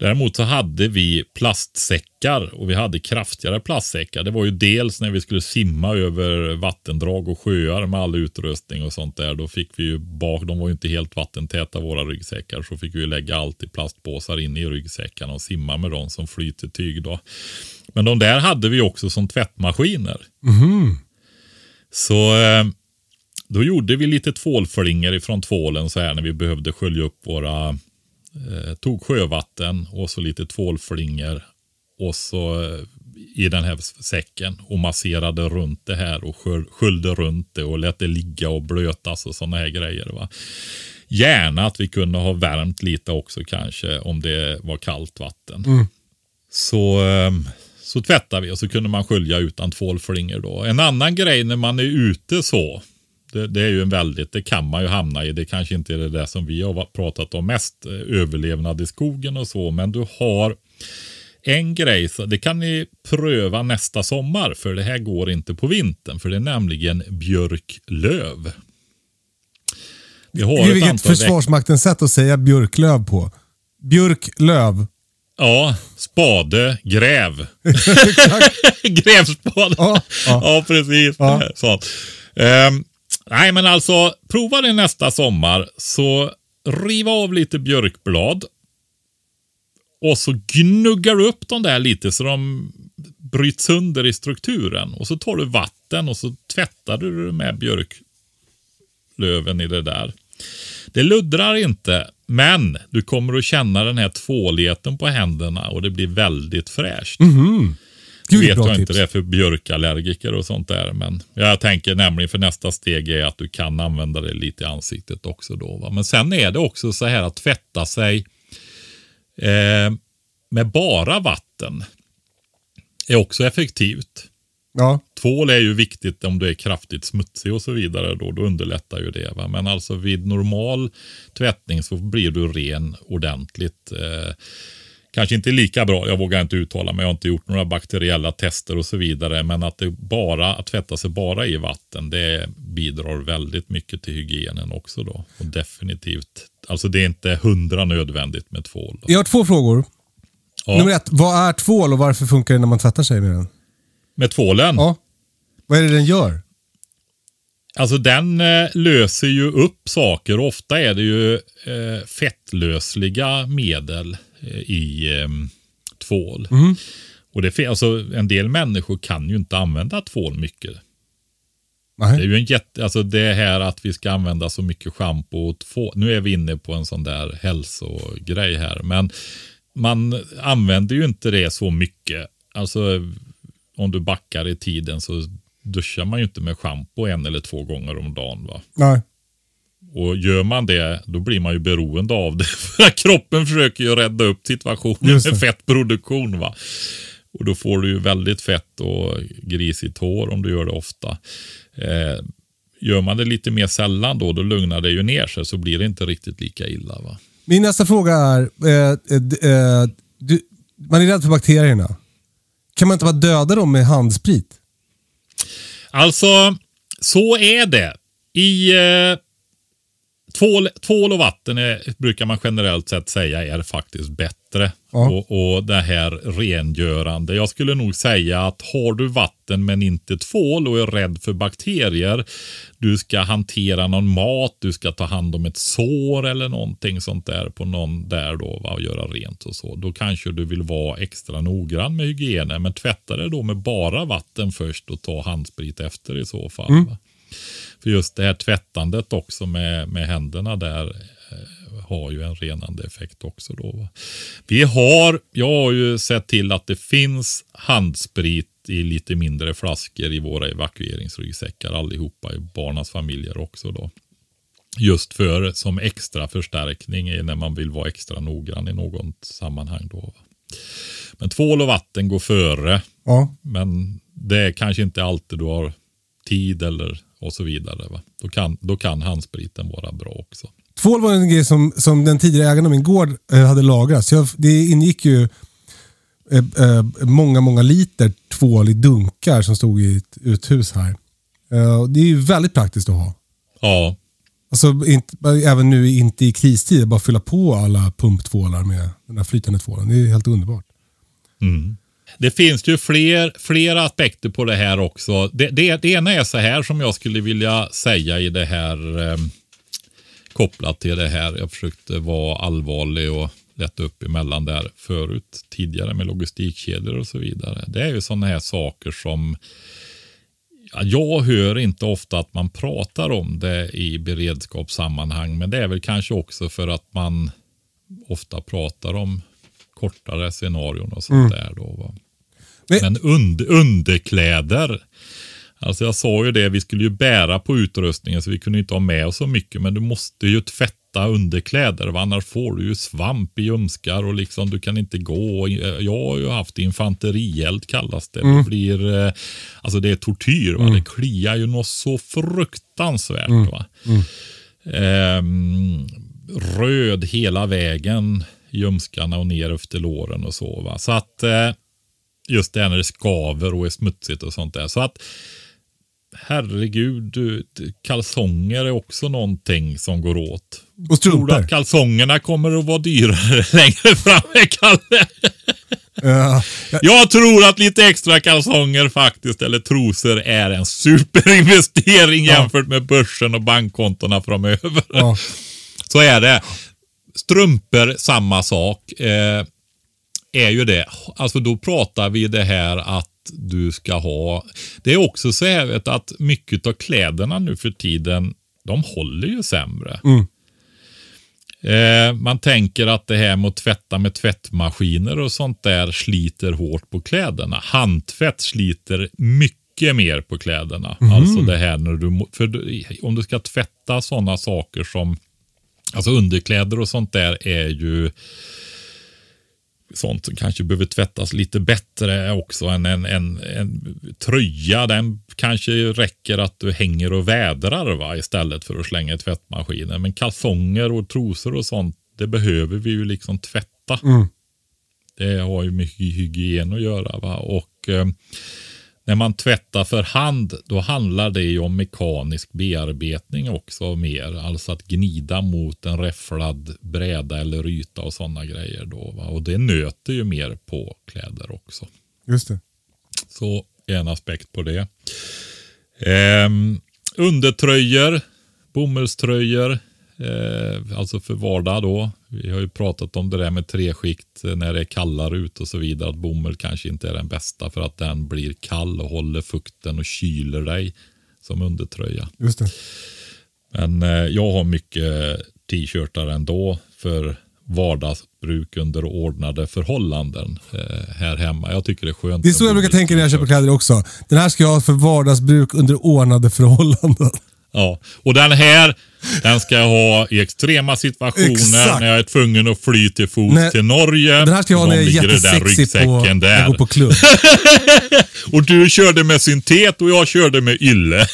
Däremot så hade vi plastsäckar och vi hade kraftigare plastsäckar. Det var ju dels när vi skulle simma över vattendrag och sjöar med all utrustning och sånt där. Då fick vi ju bak, de var ju inte helt vattentäta våra ryggsäckar. Så fick vi ju lägga allt i plastpåsar in i ryggsäckarna och simma med dem som flytetyg då. Men de där hade vi också som tvättmaskiner. Mm. Så... Eh, Då gjorde vi lite tvålflingor ifrån tvålen så här när vi behövde skölja upp våra, eh, tog sjövatten och så lite tvålflingor och så eh, i den här säcken och masserade runt det här och sköl, sköljde runt det och lät det ligga och blötas och sådana här grejer, va. Gärna att vi kunde ha värmt lite också kanske om det var kallt vatten. Mm. Så... Eh, så tvättade vi och så kunde man skölja utan tvålflingor då. En annan grej när man är ute så... Det, det är ju en väldigt, det kan man ju hamna i. Det kanske inte är det där som vi har pratat om mest. Överlevnad i skogen och så. Men du har en grej. Så det kan ni pröva nästa sommar. För det här går inte på vintern. För det är nämligen björklöv. Det är vilket försvarsmaktens sätt att säga björklöv på. Björklöv. Ja, spade, gräv. Grävspade. Ja, ja. ja precis. Ja. Sånt. Um, Nej, men alltså, prova det nästa sommar, så riva av lite björkblad och så gnuggar du upp dem där lite så de bryts under i strukturen. Och så tar du vatten och så tvättar du med björklöven i det där. Det luddrar inte, men du kommer att känna den här tvåligheten på händerna och det blir väldigt fräscht. Mm-hmm. Gud, vet jag tips. Inte det för björkallergiker och sånt där, men jag tänker nämligen för nästa steg är att du kan använda det lite i ansiktet också då. Va? Men sen är det också så här att tvätta sig eh, med bara vatten är också effektivt. Ja. Tvål är ju viktigt om du är kraftigt smutsig och så vidare då, då underlättar ju det. Va? Men alltså vid normal tvättning så blir du ren ordentligt. Eh, kanske inte lika bra, jag vågar inte uttala mig, jag har inte gjort några bakteriella tester och så vidare. Men att, det bara, att tvätta sig bara i vatten, det bidrar väldigt mycket till hygienen också då. Och definitivt, alltså det är inte hundra nödvändigt med tvål. Då. Jag har två frågor. Ja. Nummer ett, vad är tvål och varför funkar det när man tvättar sig med den? Med tvålen? Ja. Vad är det den gör? Alltså den eh, löser ju upp saker. Ofta är det ju eh, fettlösliga medel eh, i eh, tvål. Mm. Och det, alltså, en del människor kan ju inte använda tvål mycket. Nej. Det är ju en jätte, alltså det här att vi ska använda så mycket shampoo och tvål. Nu är vi inne på en sån där hälsogrej här. Men man använder ju inte det så mycket. Alltså... Om du backar i tiden så duschar man ju inte med shampoo en eller två gånger om dagen, va? Nej. Och gör man det, då blir man ju beroende av det. För kroppen försöker ju rädda upp situationen med fettproduktion, va? Och då får du ju väldigt fett och grisigt hår om du gör det ofta. Eh, gör man det lite mer sällan då, då lugnar det ju ner sig. Så blir det inte riktigt lika illa, va? Min nästa fråga är... Eh, eh, du, man är rädd för bakterierna. Kan man inte bara döda dem med handsprit? Alltså, så är det. I eh, tvål, tvål och vatten är, brukar man generellt sett säga är faktiskt bättre. Ja. Och, och det här rengörande. Jag skulle nog säga att har du vatten men inte tvål och är rädd för bakterier. Du ska hantera någon mat, du ska ta hand om ett sår eller någonting sånt där på någon där då, va, och göra rent och så. Då kanske du vill vara extra noggrann med hygienen, men tvätta det då med bara vatten först och ta handsprit efter i så fall. Mm. Va? För just det här tvättandet också med, med händerna där eh, har ju en renande effekt också då. Va? Vi har, jag har ju sett till att det finns handsprit i lite mindre flaskor i våra evakueringsryggsäckar allihopa i barnas familjer också då. Just för som extra förstärkning är när man vill vara extra noggrann i något sammanhang då. Va? Men tvål och vatten går före. Ja. Men det är kanske inte alltid du har tid eller och så vidare. Va? Då, kan, då kan handspriten vara bra också. Tvål var en grej som, som den tidigare ägaren av min gård eh, hade lagrat. Så jag, det ingick ju eh, eh, många, många liter tvål i dunkar som stod i ett uthus här. Eh, det är ju väldigt praktiskt att ha. Ja. Alltså inte, även nu inte i kristid, bara fylla på alla pumptvålar med den här flytande tvålen. Det är helt underbart. Mm. Det finns ju fler, flera aspekter på det här också. Det, det, det ena är så här som jag skulle vilja säga i det här eh, kopplat till det här. Jag försökte vara allvarlig och lätta upp emellan där förut tidigare med logistikkedjor och så vidare. Det är ju sådana här saker som jag hör inte ofta att man pratar om det i beredskapssammanhang, men det är väl kanske också för att man ofta pratar om kortare scenarion och sånt mm. där då. Va? Men und- underkläder. Alltså jag sa ju det, vi skulle ju bära på utrustningen så vi kunde inte ha med oss så mycket, men du måste ju tvätta underkläder, va? Annars får du ju svamp i ljumskar och liksom du kan inte gå. Jag har ju haft infanterihjält kallas det. Mm. Det blir, alltså det är tortyr, va? Mm. Det kliar ju något så fruktansvärt. Mm. Va? Mm. Ehm, röd hela vägen ljumskarna och ner efter låren och så, va? Så att eh, just det här när det skaver och är smutsigt och sånt där. Så att herregud, du, kalsonger är också någonting som går åt. Och strumpor. Tror du att kalsongerna kommer att vara dyrare längre fram, Kalle? Uh, jag... jag tror att lite extra kalsonger faktiskt, eller trosor, är en superinvestering uh. jämfört med börsen och bankkontorna framöver. Uh. Så är det. Strumpor, samma sak, eh, är ju det. Alltså då pratar vi det här att du ska ha... Det är också så här, vet, att mycket av kläderna nu för tiden, de håller ju sämre. Mm. Eh, man tänker att det här med att tvätta med tvättmaskiner och sånt där sliter hårt på kläderna. Handtvätt sliter mycket mer på kläderna. Mm. Alltså det här när du, för om du ska tvätta sådana saker som, alltså underkläder och sånt där är ju sånt som kanske behöver tvättas lite bättre också än en, en, en tröja. Den kanske räcker att du hänger och vädrar, va, istället för att slänga i tvättmaskinen. Men kalsonger och trosor och sånt, det behöver vi ju liksom tvätta. Mm. Det har ju mycket hygien att göra, va. Och eh, när man tvättar för hand, då handlar det ju om mekanisk bearbetning också mer. Alltså att gnida mot en räfflad bräda eller yta och sådana grejer då, va? Och det nöter ju mer på kläder också. Just det. Så en aspekt på det. Eh, undertröjor, bomullströjor, eh, alltså för vardag då. Vi har ju pratat om det där med treskikt när det är kallare ut och så vidare. Att bomull kanske inte är den bästa för att den blir kall och håller fukten och kyler dig som undertröja. Just det. Men eh, jag har mycket t-shirtar ändå för vardagsbruk under ordnade förhållanden eh, här hemma. Jag tycker det är skönt. Det är så jag brukar tänka när jag köper kläder också. Den här ska jag ha för vardagsbruk under ordnade förhållanden. Ja, och den här, den ska jag ha i extrema situationer. Exakt. När jag är tvungen att fly till fot Nej, till Norge. Den här ska jag ha när jag är jättesexig på, där. Jag går på klubb. Och du körde med syntet och jag körde med ylle.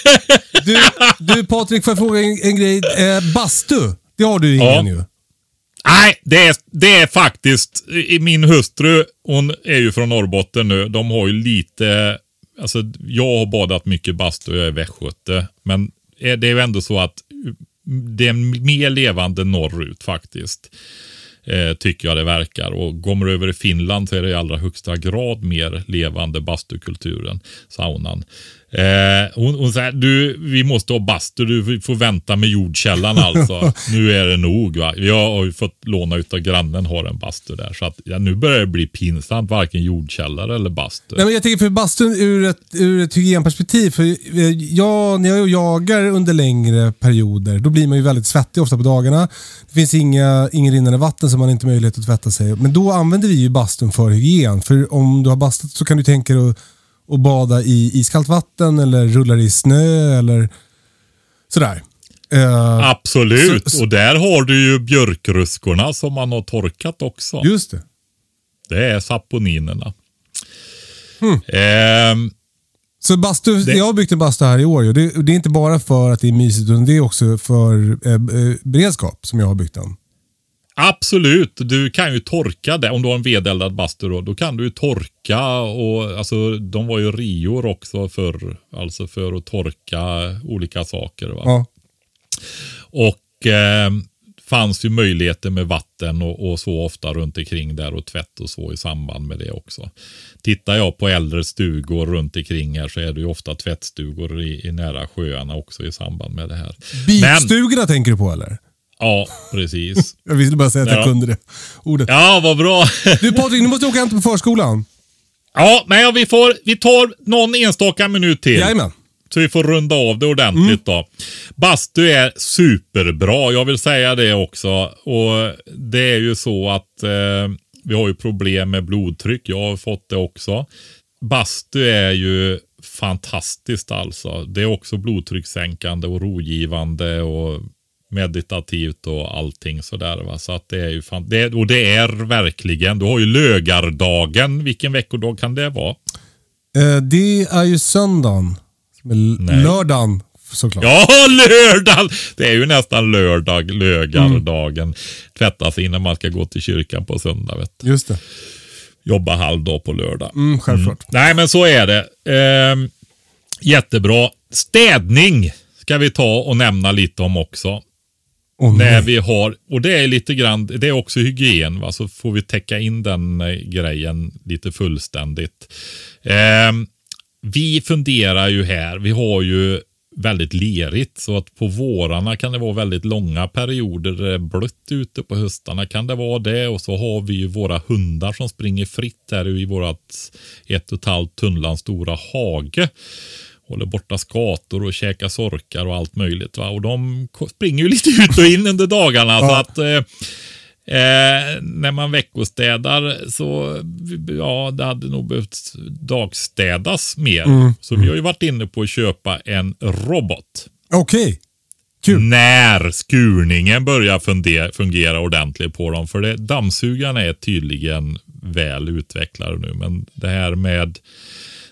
du, du Patrik, får jag fråga en, en grej? Eh, bastu, det har du ingen nu. Ja. Nej, det är, det är faktiskt, min hustru, hon är ju från Norrbotten nu. De har ju lite, alltså jag har badat mycket bastu och jag är västgöte, men det är ju ändå så att det är mer levande norrut faktiskt, eh, tycker jag det verkar. Och går man över i Finland så är det i allra högsta grad mer levande bastukulturen, saunan. Eh, hon, hon säger, du, vi måste ha bastu, du får vänta med jordkällan alltså. Nu är det nog, va? Jag har ju fått låna ut av grannen, har en bastu där. Så att, ja, nu börjar det bli pinsamt, varken jordkällare eller bastu. Nej, men jag tänker för bastun ur ett, ur ett hygienperspektiv. För jag, när jag jagar under längre perioder, då blir man ju väldigt svettig ofta på dagarna. Det finns inga, ingen rinnande vatten som man inte har möjlighet att tvätta sig. Men då använder vi ju bastun för hygien. För om du har bastat så kan du tänka dig att och bada i iskallt vatten eller rullar i snö eller sådär. Eh, Absolut. Så, så. Och där har du ju björkruskorna som man har torkat också. Just det. Det är saponinerna. Hmm. Eh, så bastu, det, jag har byggt en bastu här i år. Ju. Det, det är inte bara för att det är mysigt, utan det är också för eh, beredskap som jag har byggt den. Absolut, du kan ju torka det. Om du har en vedeldad bastu då, då kan du ju torka. Och, alltså, de var ju rior också för, alltså för att torka olika saker. Va? Ja. Och eh, fanns ju möjligheter med vatten och, och så ofta runt omkring där och tvätt och så i samband med det också. Tittar jag på äldre stugor runt omkring här så är det ju ofta tvättstugor i, i nära sjöarna också i samband med det här. Bitstugorna tänker du på eller? Ja, precis. Jag ville bara säga att jag ja. kunde det ordet. Ja, vad bra. Du Patrik, nu måste jag åka hem på förskolan. Ja, men vi, får, vi tar någon enstaka minut till. Jajamän. Så vi får runda av det ordentligt mm. då. Bastu är superbra, jag vill säga det också. Och det är ju så att eh, vi har ju problem med blodtryck, jag har fått det också. Bastu är ju fantastiskt alltså. Det är också blodtryckssänkande och rogivande och meditativt och allting sådär, va, så att det är ju fan, det är, och det är verkligen, du har ju lögardagen, vilken veckodag kan det vara? Eh, det är ju söndagen. L- lördagen såklart. Ja, lördagen! Det är ju nästan lördag, lögardagen. Mm. Tvättas innan man ska gå till kyrkan på söndag, vet du. Just det. Jobba halvdag på lördag. Mm, självklart. Mm. Nej, men så är det. Eh, jättebra. Städning ska vi ta och nämna lite om också. Oh, när vi har, och det är lite grann, det är också hygien, va? Så får vi täcka in den eh, grejen lite fullständigt. Eh, vi funderar ju här, vi har ju väldigt lerigt, så att på vårarna kan det vara väldigt långa perioder där det är blött ute, på höstarna kan det vara det, och så har vi ju våra hundar som springer fritt här i vårat ett och ett halvt tunnland stora hage. håller borta skator och käkar sorkar och allt möjligt, va? Och de springer ju lite ut och in under dagarna. Ja. Så att eh, Eh, när man veckostädar så, ja, det hade nog behövt dagstädas mer. Mm. Så vi har ju varit inne på att köpa en robot. Okej, okay. Kul. När skurningen börjar fundera, fungera ordentligt på dem. För det, dammsugarna är tydligen väl utvecklade nu. Men det här med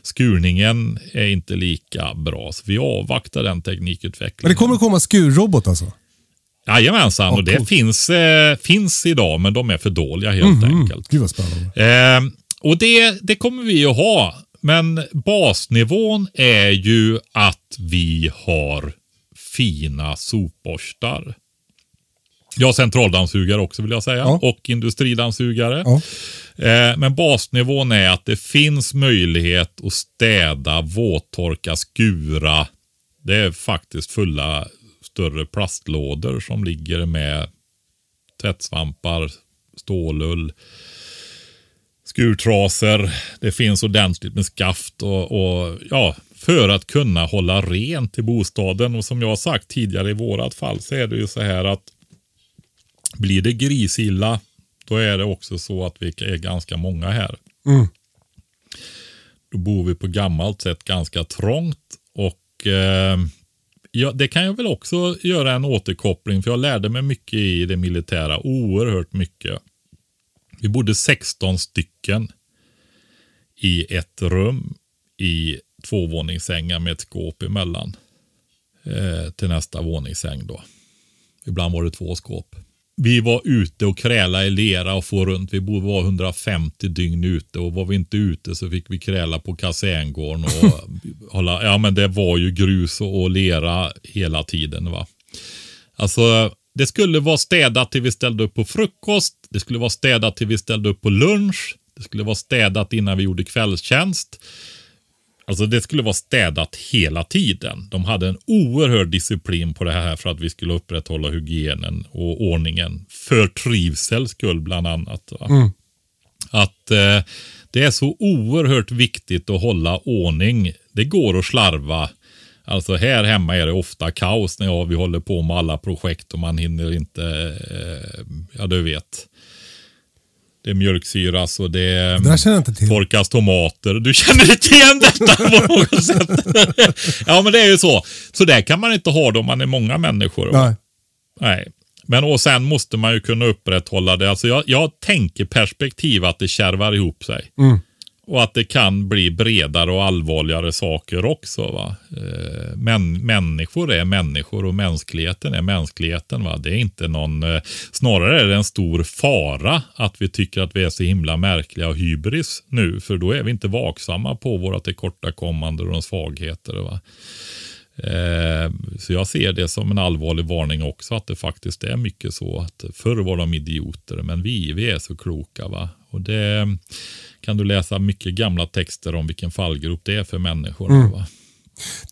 skurningen är inte lika bra. Så vi avvaktar den teknikutvecklingen. Men det kommer att komma skurrobot alltså? Jajamensan, och det finns, eh, finns idag, men de är för dåliga helt mm, enkelt. Gud vad spännande. Eh, och det, det kommer vi att ha, men basnivån är ju att vi har fina sopborstar. Ja, centraldammsugare också vill jag säga, ja. Och industridammsugare. Ja. Eh, men basnivån är att det finns möjlighet att städa, våttorka, skura. Det är faktiskt fulla större plastlådor som ligger med tvättsvampar, stålull, skurtraser. Det finns ordentligt med skaft och, och ja, för att kunna hålla rent i bostaden. Och som jag har sagt tidigare i vårat fall så är det ju så här att blir det grisilla, då är det också så att vi är ganska många här. Mm. Då bor vi på gammalt sätt ganska trångt och eh, ja, det kan jag väl också göra en återkoppling, för jag lärde mig mycket i det militära, oerhört mycket. Vi bodde sexton stycken i ett rum i tvåvåningssängar med ett skåp emellan eh, till nästa våningssäng då. Ibland var det två skåp. Vi var ute och kräla i lera och få runt. Vi bodde var hundrafemtio dygn ute, och var vi inte ute så fick vi kräla på kaserngården och hålla. Ja, men det var ju grus och lera hela tiden, va. Alltså det skulle vara städat till vi ställde upp på frukost. Det skulle vara städat till vi ställde upp på lunch. Det skulle vara städat innan vi gjorde kvällstjänst. Alltså det skulle vara städat hela tiden. De hade en oerhörd disciplin på det här för att vi skulle upprätthålla hygienen och ordningen. För trivsels skull bland annat. Va? Mm. Att eh, det är så oerhört viktigt att hålla ordning. Det går att slarva. Alltså här hemma är det ofta kaos när vi håller på med alla projekt och man hinner inte, eh, ja du vet. Det är mjölksyras och det, det torkas tomater. Du känner inte igen detta på något sätt. Ja, men det är ju så. Så där kan man inte ha det om man är många människor. Nej. Nej. Men och sen måste man ju kunna upprätthålla det. Alltså jag, jag tänker perspektiv att det kärvar ihop sig. Mm. Och att det kan bli bredare och allvarligare saker också, va. Men människor är människor och mänskligheten är mänskligheten, va. Det är inte någon, snarare är det en stor fara att vi tycker att vi är så himla märkliga och hybris nu. För då är vi inte vaksamma på våra tillkortakommanden och de svagheter, va. Så jag ser det som en allvarlig varning också, att det faktiskt är mycket så att förr var de idioter, men vi, vi är så kloka, va. Och det kan du läsa mycket gamla texter om vilken fallgrop det är för människor. Mm. Va?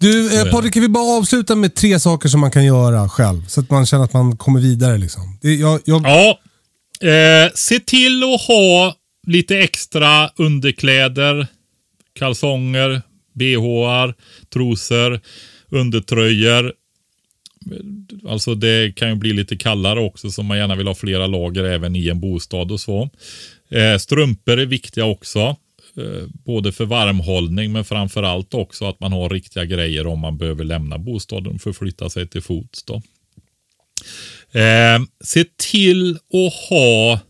Du, eh, Patrik, kan vi bara avsluta med tre saker som man kan göra själv så att man känner att man kommer vidare liksom. Det, jag, jag... Ja, eh, se till att ha lite extra underkläder, kalsonger, B H-ar, trosor, undertröjor. Alltså det kan ju bli lite kallare också, så man gärna vill ha flera lager även i en bostad och så. Eh, strumpor är viktiga också, eh, både för varmhållning men framförallt också att man har riktiga grejer om man behöver lämna bostaden för att flytta sig till fots då. Eh, se till att ha,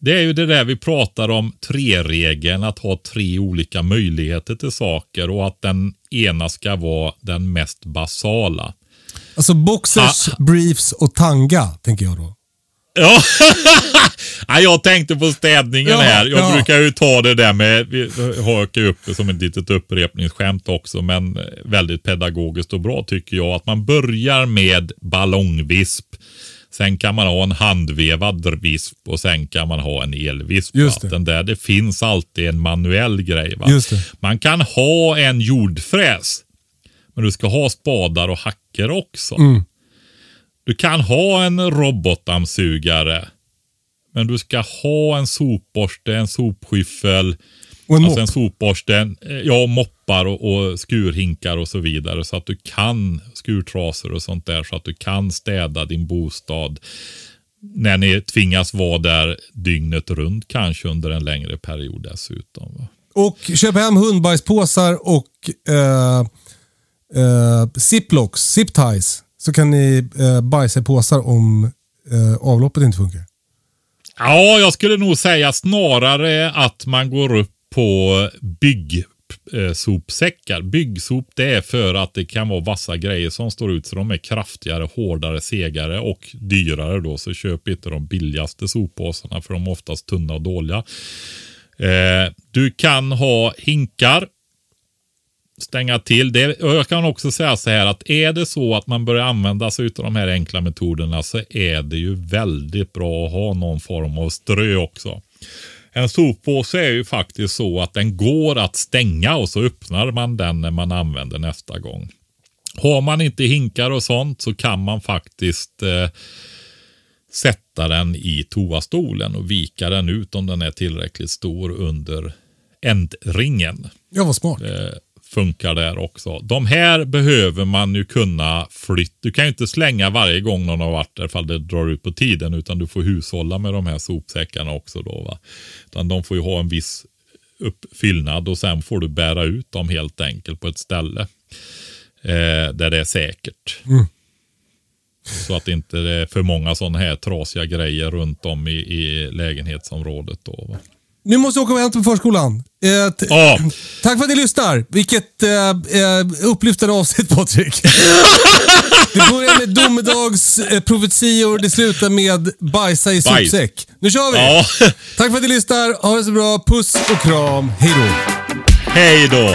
det är ju det där vi pratar om, tre-regeln, att ha tre olika möjligheter till saker och att den ena ska vara den mest basala. Alltså boxers, ah. briefs och tanga, tänker jag då. Ja, jag tänkte på städningen ja, här. Jag ja. brukar ju ta det där med, vi hakar upp det som ett litet upprepningsskämt också, men väldigt pedagogiskt och bra tycker jag. Att man börjar med ballongvisp, sen kan man ha en handvevad visp och sen kan man ha en elvisp. Just det. Den där, det finns alltid en manuell grej, va? Just det. Man kan ha en jordfräs, men du ska ha spadar och hackor också. Mm. Du kan ha en robotdammsugare, men du ska ha en sopborste, en sopskyffel, Och en alltså en sopborsten, ja, moppar och, och skurhinkar och så vidare, så att du kan skurtrasor och sånt där, så att du kan städa din bostad när ni tvingas vara där dygnet runt, kanske under en längre period dessutom. Va? Och köp hem hundbajspåsar och eh, eh, ziplocks, zipties, så kan ni eh, bajsa i påsar om eh, avloppet inte funkar. Ja, jag skulle nog säga snarare att man går upp på byggsopsäckar. Byggsop, det är för att det kan vara vassa grejer som står ut, så de är kraftigare, hårdare, segare och dyrare då. Så köp inte de billigaste soppåsarna, för de är oftast tunna och dåliga. Eh, du kan ha hinkar. Stänga till. Det, jag kan också säga så här att är det så att man börjar använda sig av de här enkla metoderna, så är det ju väldigt bra att ha någon form av strö också. En soppåse är ju faktiskt så att den går att stänga, och så öppnar man den när man använder nästa gång. Har man inte hinkar och sånt, så kan man faktiskt eh, sätta den i toastolen och vika den ut om den är tillräckligt stor under ändringen. Ja, vad smart. Eh, funkar där också. De här behöver man ju kunna flytta. Du kan ju inte slänga varje gång någon har varit där, ifall det drar ut på tiden, utan du får hushålla med de här sopsäckarna också då, va? Utan de får ju ha en viss uppfyllnad, och sen får du bära ut dem helt enkelt på ett ställe eh, där det är säkert. Mm. Så att det inte är för många sådana här trasiga grejer runt om i, i lägenhetsområdet då, va? Nu måste jag åka och hämta på förskolan. Eh, t- oh. Tack för att ni lyssnar. Vilket eh, upplyftande avsnitt, Patrik. Det börjar med domedags eh, profetior, och det slutar med bajsa i sopsäck. Nu kör vi. Oh. Tack för att ni lyssnar. Ha det så bra. Puss och kram. Hej då. Hej då.